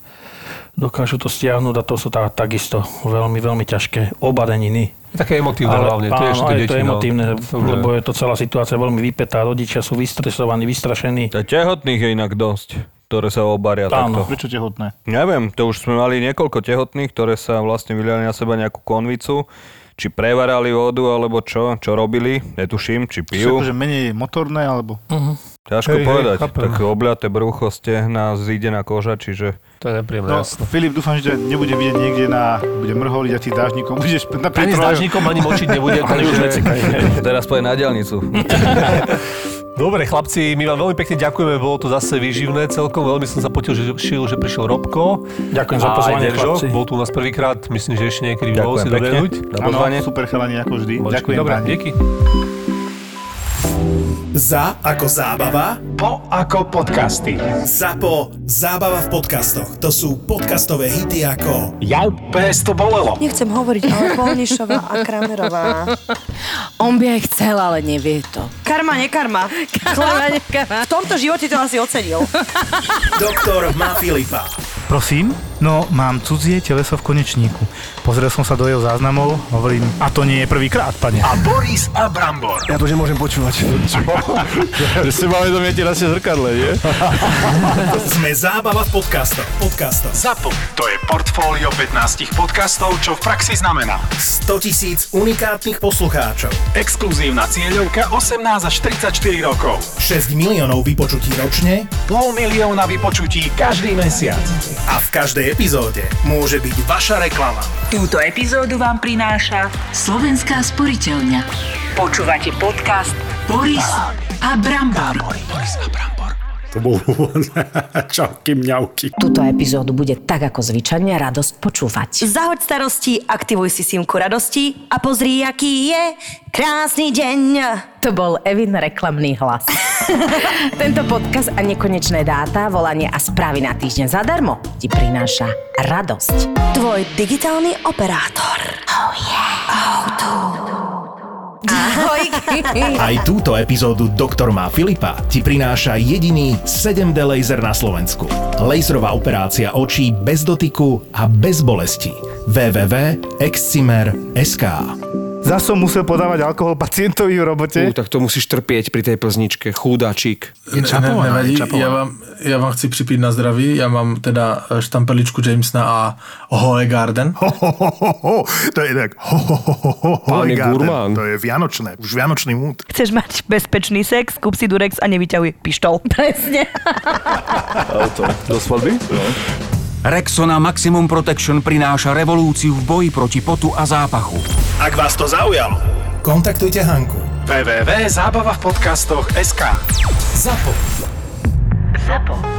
dokážu to stiahnuť a to sú tá, takisto veľmi, veľmi ťažké obadeniny. Také emotívne ale, hlavne. Áno, to je to emotívne, no, lebo je to celá situácia veľmi vypätá, rodičia sú vystresovaní, vystrašení. A tehotných je inak dosť, ktoré sa obaria áno. Takto. Prečo tehotné? Neviem, to už sme mali niekoľko tehotných, ktoré sa vlastne vyliali na seba nejakú konvicu, či prevarali vodu, alebo čo, čo robili, netuším, či pijú. Všetko, že menej motorné, alebo... Uh-huh. Ťažko hej, povedať, hej, tak obľaté brucho, stehna, zíde na koža, čiže... To je nepríjemné. No, Filip, dúfam, že ťa nebude vidieť niekde na... Bude mrholiť a ty dážnikom budeš... Ani s dážnikom ani močiť nebude, ale už necikaj. Teraz poje na diaľnicu. Dobre, chlapci, my vám veľmi pekne ďakujeme, bolo to zase výživné celkom, veľmi som sa potešil, že prišiel Robko. Ďakujem za pozvanie, chlapci. Bol tu u nás prvýkrát, myslím, že ešte niekedy bolo si dobehnúť. Áno, super chalani, ako vždy. Ďakujem. Dobre, díky. Za ako zábava, po ako podcasty. Zapo, zábava v podcastoch. To sú podcastové hity ako Jau, pes to bolelo. Nechcem hovoriť, ale Polnišová a Kramerová. On by aj chcel, ale nevie to. Karma, nekarma. Karma, nekarma. V tomto živote to asi ocenil. Doktor má Filipa. Prosím? No, mám cudzie teleso v konečníku. Pozrel som sa do jeho záznamov, hovorím, a to nie je prvýkrát, pane. A Boris a Brambor. Ja to, že môžem počúvať. Čo? Že si máme domieti na zrkadle, nie? Sme zábava v podcastoch. Podcastov. Zapo. To je portfólio pätnásť podcastov, čo v praxi znamená sto tisíc unikátnych poslucháčov. Exkluzívna cieľovka osemnásť až tridsaťštyri rokov. šesť miliónov vypočutí ročne. Pol milióna vypočutí každý mesiac. A v každej epizóde môže byť vaša reklama. Túto epizódu vám prináša Slovenská sporiteľňa. Počúvate podcast Boris a Brambor. Boris a Brambor. To bol úvodné. Čauky, mňauky. Túto epizódu bude tak ako zvyčajne radosť počúvať. Zahoď starosti, aktivuj si simku radosti a pozri, aký je krásny deň. To bol Evin reklamný hlas. Tento podcast a nekonečné dáta, volanie a správy na týždeň zadarmo ti prináša radosť. Tvoj digitálny operátor. Oh yeah. Oh dude. Ahoj. Aj túto epizódu Doktor má Filipa ti prináša jediný sedem dé laser na Slovensku. Laserová operácia očí bez dotyku a bez bolesti. w w w bodka excimer bodka es ká. Zas som musel podávať alkohol pacientovi v robote. U, tak to musíš trpieť pri tej plzničke. Chudáčik. Je čapovaná. Ne, ne, ne, ja, vám, ja vám chci připít na zdraví. Ja mám teda štampeličku Jamesna a Hoe Garden. Ho, ho, ho, ho, ho. To je tak. Ho, ho, ho, ho, ho. Pane gurmán. To je vianočné. Už vianočný múd. Chceš mať bezpečný sex? Kúp si Durex a nevyťahuj pištol. Presne. Auto. Do svadby? No. Rexona Maximum Protection prináša revolúciu v boji proti potu a zápachu. Ak vás to zaujalo, kontaktujte Hanku. w w w bodka zábava v podcastoch bodka es ká. Zapo. Zapo.